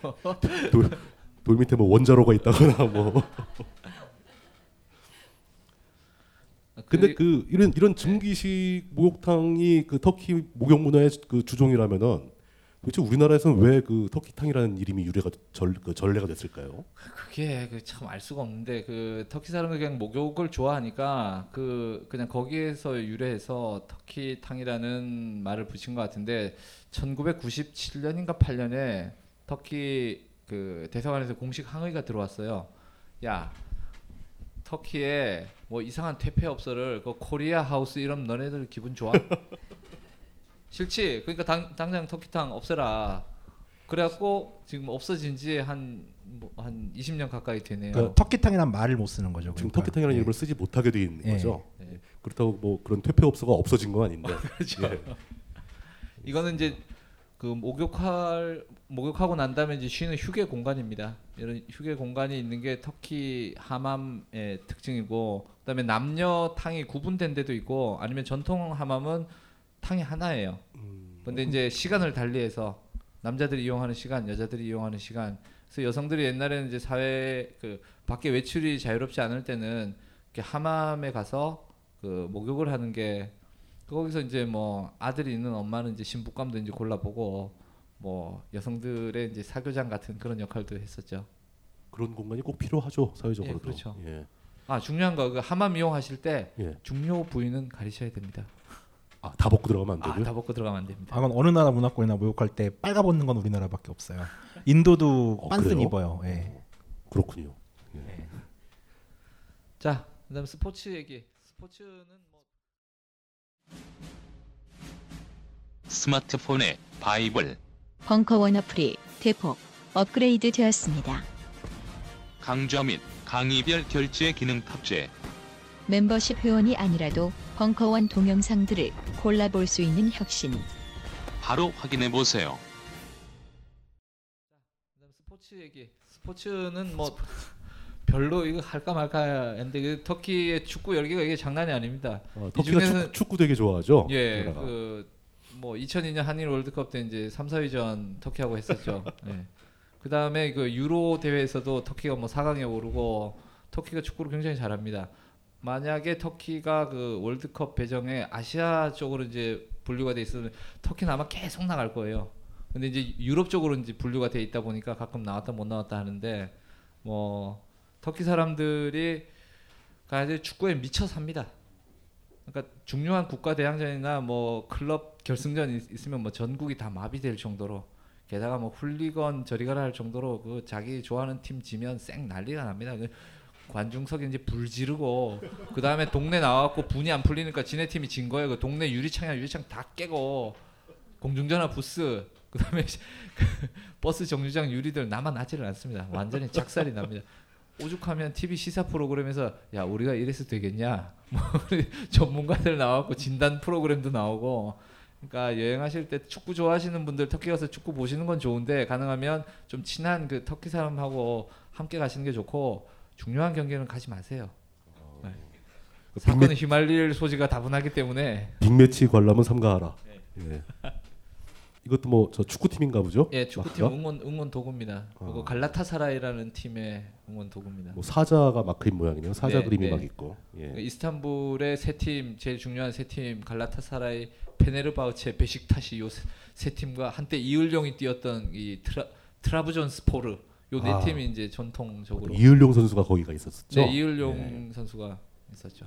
돌 밑에 뭐 원자로가 있다거나 뭐 근데 그 이런 증기식 목욕탕이 그 터키 목욕 문화의 그 주종이라면은 도대체 우리나라에서는 왜 그 터키탕이라는 이름이 유래가 전례가 됐을까요? 그게 참 알 수가 없는데 그 터키 사람들이 그냥 목욕을 좋아하니까 그 그냥 거기에서 유래해서 터키탕이라는 말을 붙인 것 같은데 1997년인가 8년에 터키 그 대사관에서 공식 항의가 들어왔어요. 야, 터키에 뭐 이상한 퇴폐업소를 그 코리아 하우스 이러면 너네들 기분 좋아? 싫지? 그러니까 당장 터키탕 없애라. 그래갖고 지금 없어진 지 한 20년 가까이 되네요. 그러니까 터키탕이란 말을 못 쓰는 거죠. 지금 그러니까. 터키탕이라는 이름을 쓰지 못하게 돼 있는 거죠. 그렇다고 뭐 그런 퇴폐업소가 없어진 건 아닌데. 그렇죠. 이거는 이제 그 목욕하고 난 다음에 이제 쉬는 휴게 공간입니다. 이런 휴게 공간이 있는 게 터키 하맘의 특징이고, 그다음에 남녀 탕이 구분된 데도 있고, 아니면 전통 하맘은 탕이 하나예요. 근데 이제 시간을 달리해서 남자들이 이용하는 시간, 여자들이 이용하는 시간. 그래서 여성들이 옛날에는 이제 사회 그 밖에 외출이 자유롭지 않을 때는 이렇게 하맘에 가서 그 목욕을 하는 게, 거기서 이제 뭐 아들이 있는 엄마는 이제 신부감도 이제 골라보고 뭐 여성들의 이제 사교장 같은 그런 역할도 했었죠. 그런 공간이 꼭 필요하죠, 사회적으로도. 예, 그렇죠. 예. 아, 중요한 거, 그 하맘 이용하실 때 예. 중요 부위는 가리셔야 됩니다. 아, 다 벗고 들어가면 안 되고요? 아, 다 벗고 들어가면 안 됩니다. 아마 어느 나라 문화권이나 목욕할 때 빨가 벗는 건 우리나라밖에 없어요. 인도도 반스 입어요. 예. 그렇군요. 예. 예. 자, 그다음 스포츠 얘기. 스포츠는 뭐 스마트폰의 바이블 벙커원 어플이 대폭 업그레이드 되었습니다. 강좌 및 강의별 결제 기능 탑재. 멤버십 회원이 아니라도 벙커원 동영상들을 골라볼 수 있는 혁신. 바로 확인해보세요. 스포츠 얘기. 스포츠는 뭐 별로 이거 할까 말까 했는데 터키의 축구 열기가 이게 장난이 아닙니다. 터키가 축구 되게 좋아하죠? 예. 뭐 2002년 한일 월드컵 때 이제 3, 4위전 터키하고 했었죠. 예. 그다음에 그 유로 대회에서도 터키가 뭐 4강에 오르고 터키가 축구를 굉장히 잘합니다. 만약에 터키가 그 월드컵 배정에 아시아 쪽으로 이제 분류가 돼 있으면 터키는 아마 계속 나갈 거예요. 근데 이제 유럽 쪽으로 이제 분류가 돼 있다 보니까 가끔 나왔다 못 나왔다 하는데 뭐 터키 사람들이 가야지 축구에 미쳐 삽니다. 그러니까 중요한 국가 대항전이나 뭐 클럽 결승전이 있으면 뭐 전국이 다 마비될 정도로, 게다가 뭐 훌리건 저리가라 할 정도로 그 자기 좋아하는 팀 지면 쌩 난리가 납니다. 관중석에 이제 불 지르고 그 다음에 동네 나와갖고 분이 안 풀리니까 지네 팀이 진 거예요. 그 동네 유리창 다 깨고 공중전화 부스 그 다음에 버스 정류장 유리들 남아나지를 않습니다. 완전히 작살이 납니다. 오죽하면 TV 시사 프로그램에서 야 우리가 이래서 되겠냐 뭐 전문가들 나와갖고 진단 프로그램도 나오고. 그러니까 여행하실 때 축구 좋아하시는 분들 터키 가서 축구 보시는 건 좋은데 가능하면 좀 친한 그 터키 사람하고 함께 가시는 게 좋고 중요한 경기는 가지 마세요. 네. 사건에 휘말릴 소지가 다분하기 때문에 빅매치 관람은 삼가하라. 네. 예. 이것도 뭐 저 축구팀인가 보죠? 예, 축구팀 마크가? 응원 도구입니다. 아. 그리고 갈라타사라이라는 팀의 응원 도구입니다. 뭐 사자가 마크인 모양이네요. 사자 네, 그림이 네. 막 있고. 예. 이스탄불의 세 팀, 제일 중요한 세 팀, 갈라타사라이, 페네르바우체, 베식타시 요 세 팀과 한때 이을용이 뛰었던 이 트라브존 스포르 요 네 팀이 이제 전통적으로 이을용 선수가 거기가 있었죠. 네, 이을용 네. 선수가 있었죠.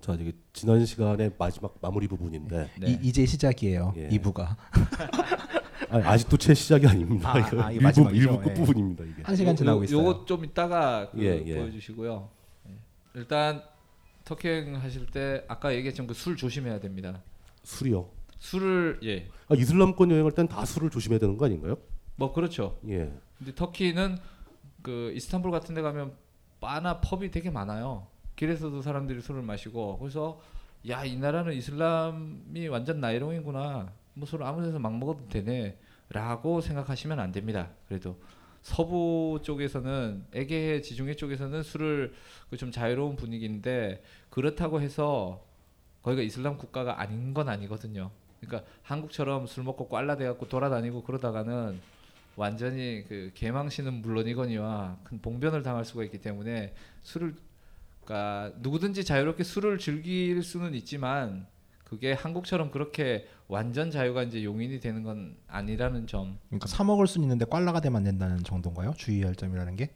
자, 이게 지난 시간의 마지막 마무리 부분인데 네. 이제 시작이에요. 예. 2부가 아니, 아직도 채 시작이 아닙니다. 일부 끝 부분입니다. 이게 한 시간 지나고 있어요. 요거 좀 이따가 보여주시고요. 일단 터키 여행 하실 때 아까 얘기했던 그 술 조심해야 됩니다. 술이요? 술을 예. 아, 이슬람권 여행할 땐 다 술을 조심해야 되는 거 아닌가요? 뭐 그렇죠. 예. 근데 터키는 그 이스탄불 같은 데 가면 바나 펍이 되게 많아요. 길에서도 사람들이 술을 마시고, 그래서 야, 이 나라는 이슬람이 완전 나이롱이구나, 뭐 술을 아무 데서 막 먹어도 되네 라고 생각하시면 안 됩니다. 그래도 서부 쪽에서는 에게해 지중해 쪽에서는 술을 좀 자유로운 분위기인데 그렇다고 해서 거기가 이슬람 국가가 아닌 건 아니거든요. 그러니까 한국처럼 술 먹고 꽐라대갖고 돌아다니고 그러다가는 완전히 그 개망신은 물론이거니와 큰 봉변을 당할 수가 있기 때문에 술을 그러니까 누구든지 자유롭게 술을 즐길 수는 있지만 그게 한국처럼 그렇게 완전 자유가 이제 용인이 되는 건 아니라는 점. 그러니까 사 먹을 수는 있는데 꽐라가 되면 안 된다는 정도인가요? 주의할 점이라는 게?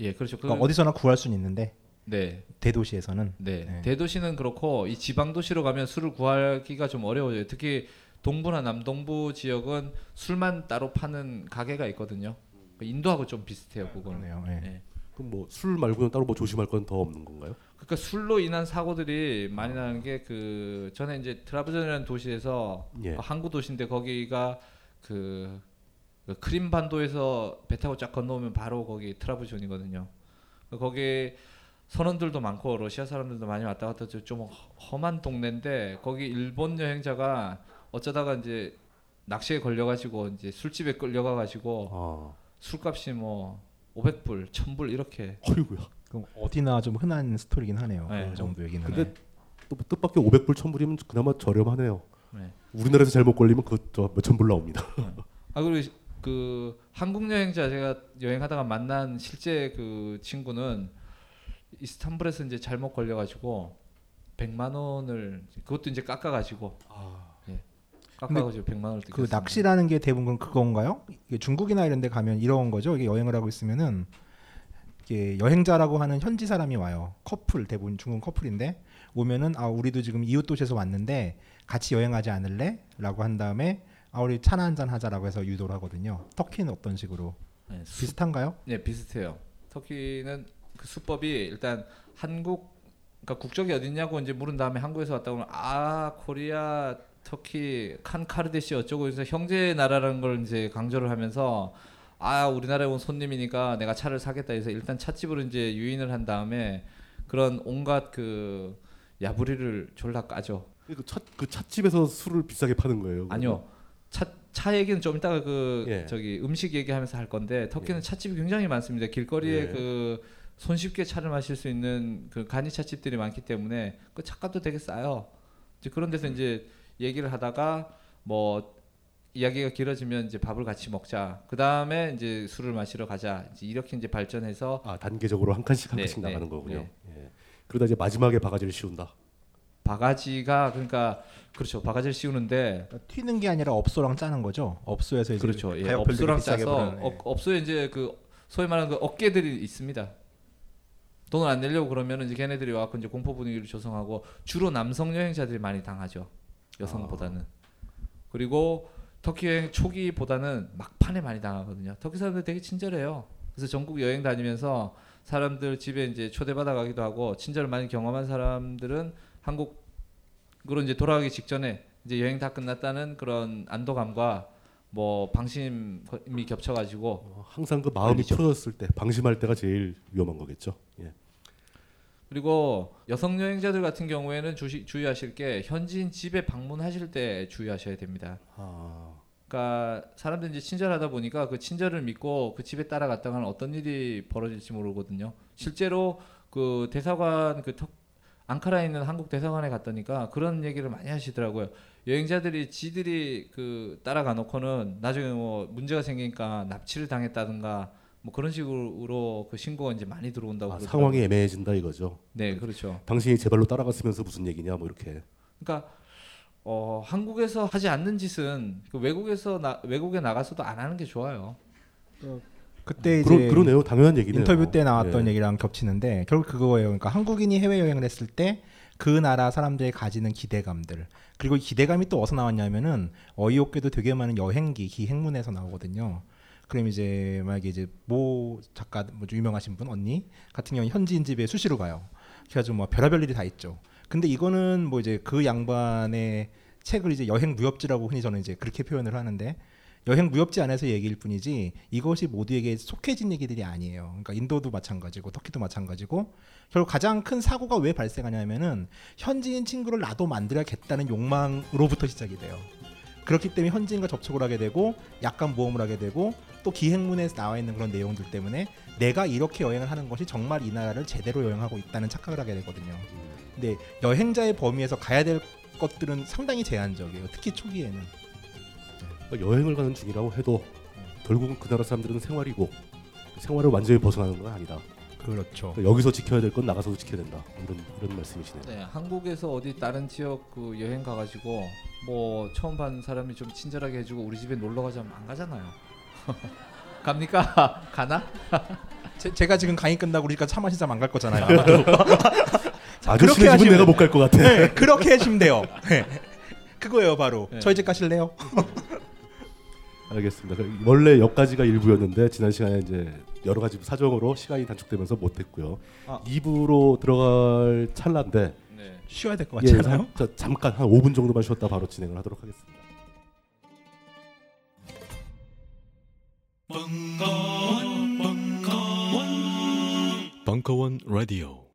예, 그렇죠. 그러니까 어디서나 구할 수는 있는데. 네. 대도시에서는. 네. 네. 대도시는 그렇고 이 지방 도시로 가면 술을 구하기가 좀 어려워요. 특히 동부나 남동부 지역은 술만 따로 파는 가게가 있거든요. 인도하고 좀 비슷해요, 그거는. 네. 네. 그럼 뭐 술 말고는 따로 뭐 조심할 건 더 없는 건가요? 그러니까 술로 인한 사고들이 많이 나는 게 그 전에 이제 트라브존이라는 도시에서 예. 항구 도시인데 거기가 그 크림 반도에서 배 타고 쫙 건너오면 바로 거기 트라브존이거든요. 거기 선원들도 많고 러시아 사람들도 많이 왔다 갔다 좀 험한 동네인데 거기 일본 여행자가 어쩌다가 이제 낚시에 걸려가지고 이제 술집에 끌려가가지고 술값이 뭐 500불, 1000불 이렇게. 어이구야. 그럼 어디나 좀 흔한 스토리긴 하네요. 네. 그 정도 얘기는. 근데 또 뜻밖의 500불, 1000불이면 그나마 저렴하네요. 네. 우리나라에서 잘못 걸리면 그것도 몇천불 나옵니다. 네. 아 그리고 그 한국 여행자 제가 여행하다가 만난 실제 그 친구는 이스탄불에서 이제 잘못 걸려가지고 100만 원을 그것도 이제 깎아가지고. 예. 깎아가지고 100만 원을 뜯겼습니다. 그 낚시라는 게 대부분 그건가요? 이게 중국이나 이런 데 가면 이런 거죠. 이게 여행을 하고 있으면은 이게 여행자라고 하는 현지 사람이 와요. 커플, 대부분 중국 커플인데 오면은 아 우리도 지금 이웃 도시에서 왔는데 같이 여행하지 않을래? 라고 한 다음에 아 우리 차나 한잔 하자라고 해서 유도를 하거든요. 터키는 어떤 식으로? 네, 비슷한가요? 네, 비슷해요. 터키는 그 수법이 일단 한국 그러니까 국적이 어디냐고 이제 물은 다음에 한국에서 왔다 그러면 아 코리아 터키 칸 카르데시 어쩌고 해서 형제의 나라라는 걸 이제 강조를 하면서 아 우리나라에 온 손님이니까 내가 차를 사겠다 해서 일단 찻집으로 이제 유인을 한 다음에 그런 온갖 그 야부리를 졸라 까죠. 그 찻집에서 술을 비싸게 파는 거예요? 아니요. 차 얘기는 좀 이따가 그 예. 저기 음식 얘기하면서 할 건데 터키는 예. 찻집이 굉장히 많습니다. 길거리에 예. 그 손쉽게 차를 마실 수 있는 그 간이차 집들이 많기 때문에 그 차값도 되게 싸요. 이제 그런 데서 이제 얘기를 하다가 뭐 이야기가 길어지면 이제 밥을 같이 먹자. 그 다음에 이제 술을 마시러 가자. 이렇게 이제 발전해서 단계적으로 한 칸씩 네, 나가는 거군요. 네. 예. 그러다 이제 마지막에 바가지를 씌운다. 바가지가 그러니까 그렇죠. 바가지를 씌우는데 그러니까 튀는 게 아니라 업소랑 짜는 거죠. 업소에서 이제 그렇죠. 예. 업소랑 짜서 업소에 이제 그 소위 말하는 그 업계들이 있습니다. 돈을 안 내려고 그러면 이제 걔네들이 와서 이제 공포 분위기를 조성하고 주로 남성 여행자들이 많이 당하죠. 여성보다는. 그리고 터키 여행 초기보다는 막판에 많이 당하거든요. 터키 사람들 되게 친절해요. 그래서 전국 여행 다니면서 사람들 집에 이제 초대받아 가기도 하고 친절을 많이 경험한 사람들은 한국으로 이제 돌아가기 직전에 이제 여행 다 끝났다는 그런 안도감과 뭐 방심이 겹쳐가지고 항상 그 마음이 풀어졌을 때 방심할 때가 제일 위험한 거겠죠. 예. 그리고 여성 여행자들 같은 경우에는 주의하실 게 현지인 집에 방문하실 때 주의하셔야 됩니다. 그러니까 사람들이 이제 친절하다 보니까 그 친절을 믿고 그 집에 따라갔다가는 어떤 일이 벌어질지 모르거든요. 실제로 그 대사관 앙카라에 있는 한국 대사관에 갔더니까 그런 얘기를 많이 하시더라고요. 여행자들이 지들이 그 따라가 놓고는 나중에 뭐 문제가 생기니까 납치를 당했다든가 뭐 그런 식으로 그 신고가 이제 많이 들어온다고 그러더라고요. 상황이 애매해진다 이거죠. 네, 그렇죠. 당신이 제 발로 따라갔으면서 무슨 얘기냐 뭐 이렇게. 그러니까 한국에서 하지 않는 짓은 외국에서 외국에 나가서도 안 하는 게 좋아요. 그때 이제 그러네요. 당연한 얘기네요. 인터뷰 때 나왔던 예. 얘기랑 겹치는데 결국 그거예요. 그러니까 한국인이 해외 여행을 했을 때 그 나라 사람들이 가지는 기대감들 그리고 이 기대감이 또 어디서 나왔냐면은 어이없게도 되게 많은 여행기 기행문에서 나오거든요. 그럼 이제 만약에 이제 모 작가 유명하신 분 언니 같은 경우 현지인 집에 수시로 가요. 그래가지고 뭐 별의별 일이 다 있죠. 근데 이거는 뭐 이제 그 양반의 책을 이제 여행 무협지라고 흔히 저는 이제 그렇게 표현을 하는데. 여행 무협지 안에서 얘기일 뿐이지 이것이 모두에게 속해진 얘기들이 아니에요. 그러니까 인도도 마찬가지고 터키도 마찬가지고 결국 가장 큰 사고가 왜 발생하냐면은 현지인 친구를 나도 만들어야겠다는 욕망으로부터 시작이 돼요. 그렇기 때문에 현지인과 접촉을 하게 되고 약간 모험을 하게 되고 또 기행문에 나와 있는 그런 내용들 때문에 내가 이렇게 여행을 하는 것이 정말 이 나라를 제대로 여행하고 있다는 착각을 하게 되거든요. 근데 여행자의 범위에서 가야 될 것들은 상당히 제한적이에요. 특히 초기에는. 여행을 가는 중이라고 해도 결국은 그 나라 사람들은 생활이고 생활을 완전히 벗어나는 건 아니다. 그렇죠. 그러니까 여기서 지켜야 될 건 나가서도 지켜야 된다. 이런 말씀이시네요. 네, 한국에서 어디 다른 지역 그 여행 가가지고 뭐 처음 본 사람이 좀 친절하게 해주고 우리 집에 놀러 가자면 안 가잖아요. 갑니까? 가나? 제가 지금 강의 끝나고 우리가 차 마시자면 안 갈 거잖아요. 아저씨네 집은 내가 못 갈 것 같아. 네, 그렇게 하시면 돼요. 네. 그거예요 바로. 네. 저희 집 가실래요? 알겠습니다. 원래 여기까지가 1부였는데 지난 시간에 이제 여러 가지 사정으로 시간이 단축되면서 못했고요. 2부로 들어갈 찰나인데 네. 쉬어야 될 것 같지 않아요? 예, 잠깐 한 5분 정도만 쉬었다 바로 진행을 하도록 하겠습니다. 벙커원 라디오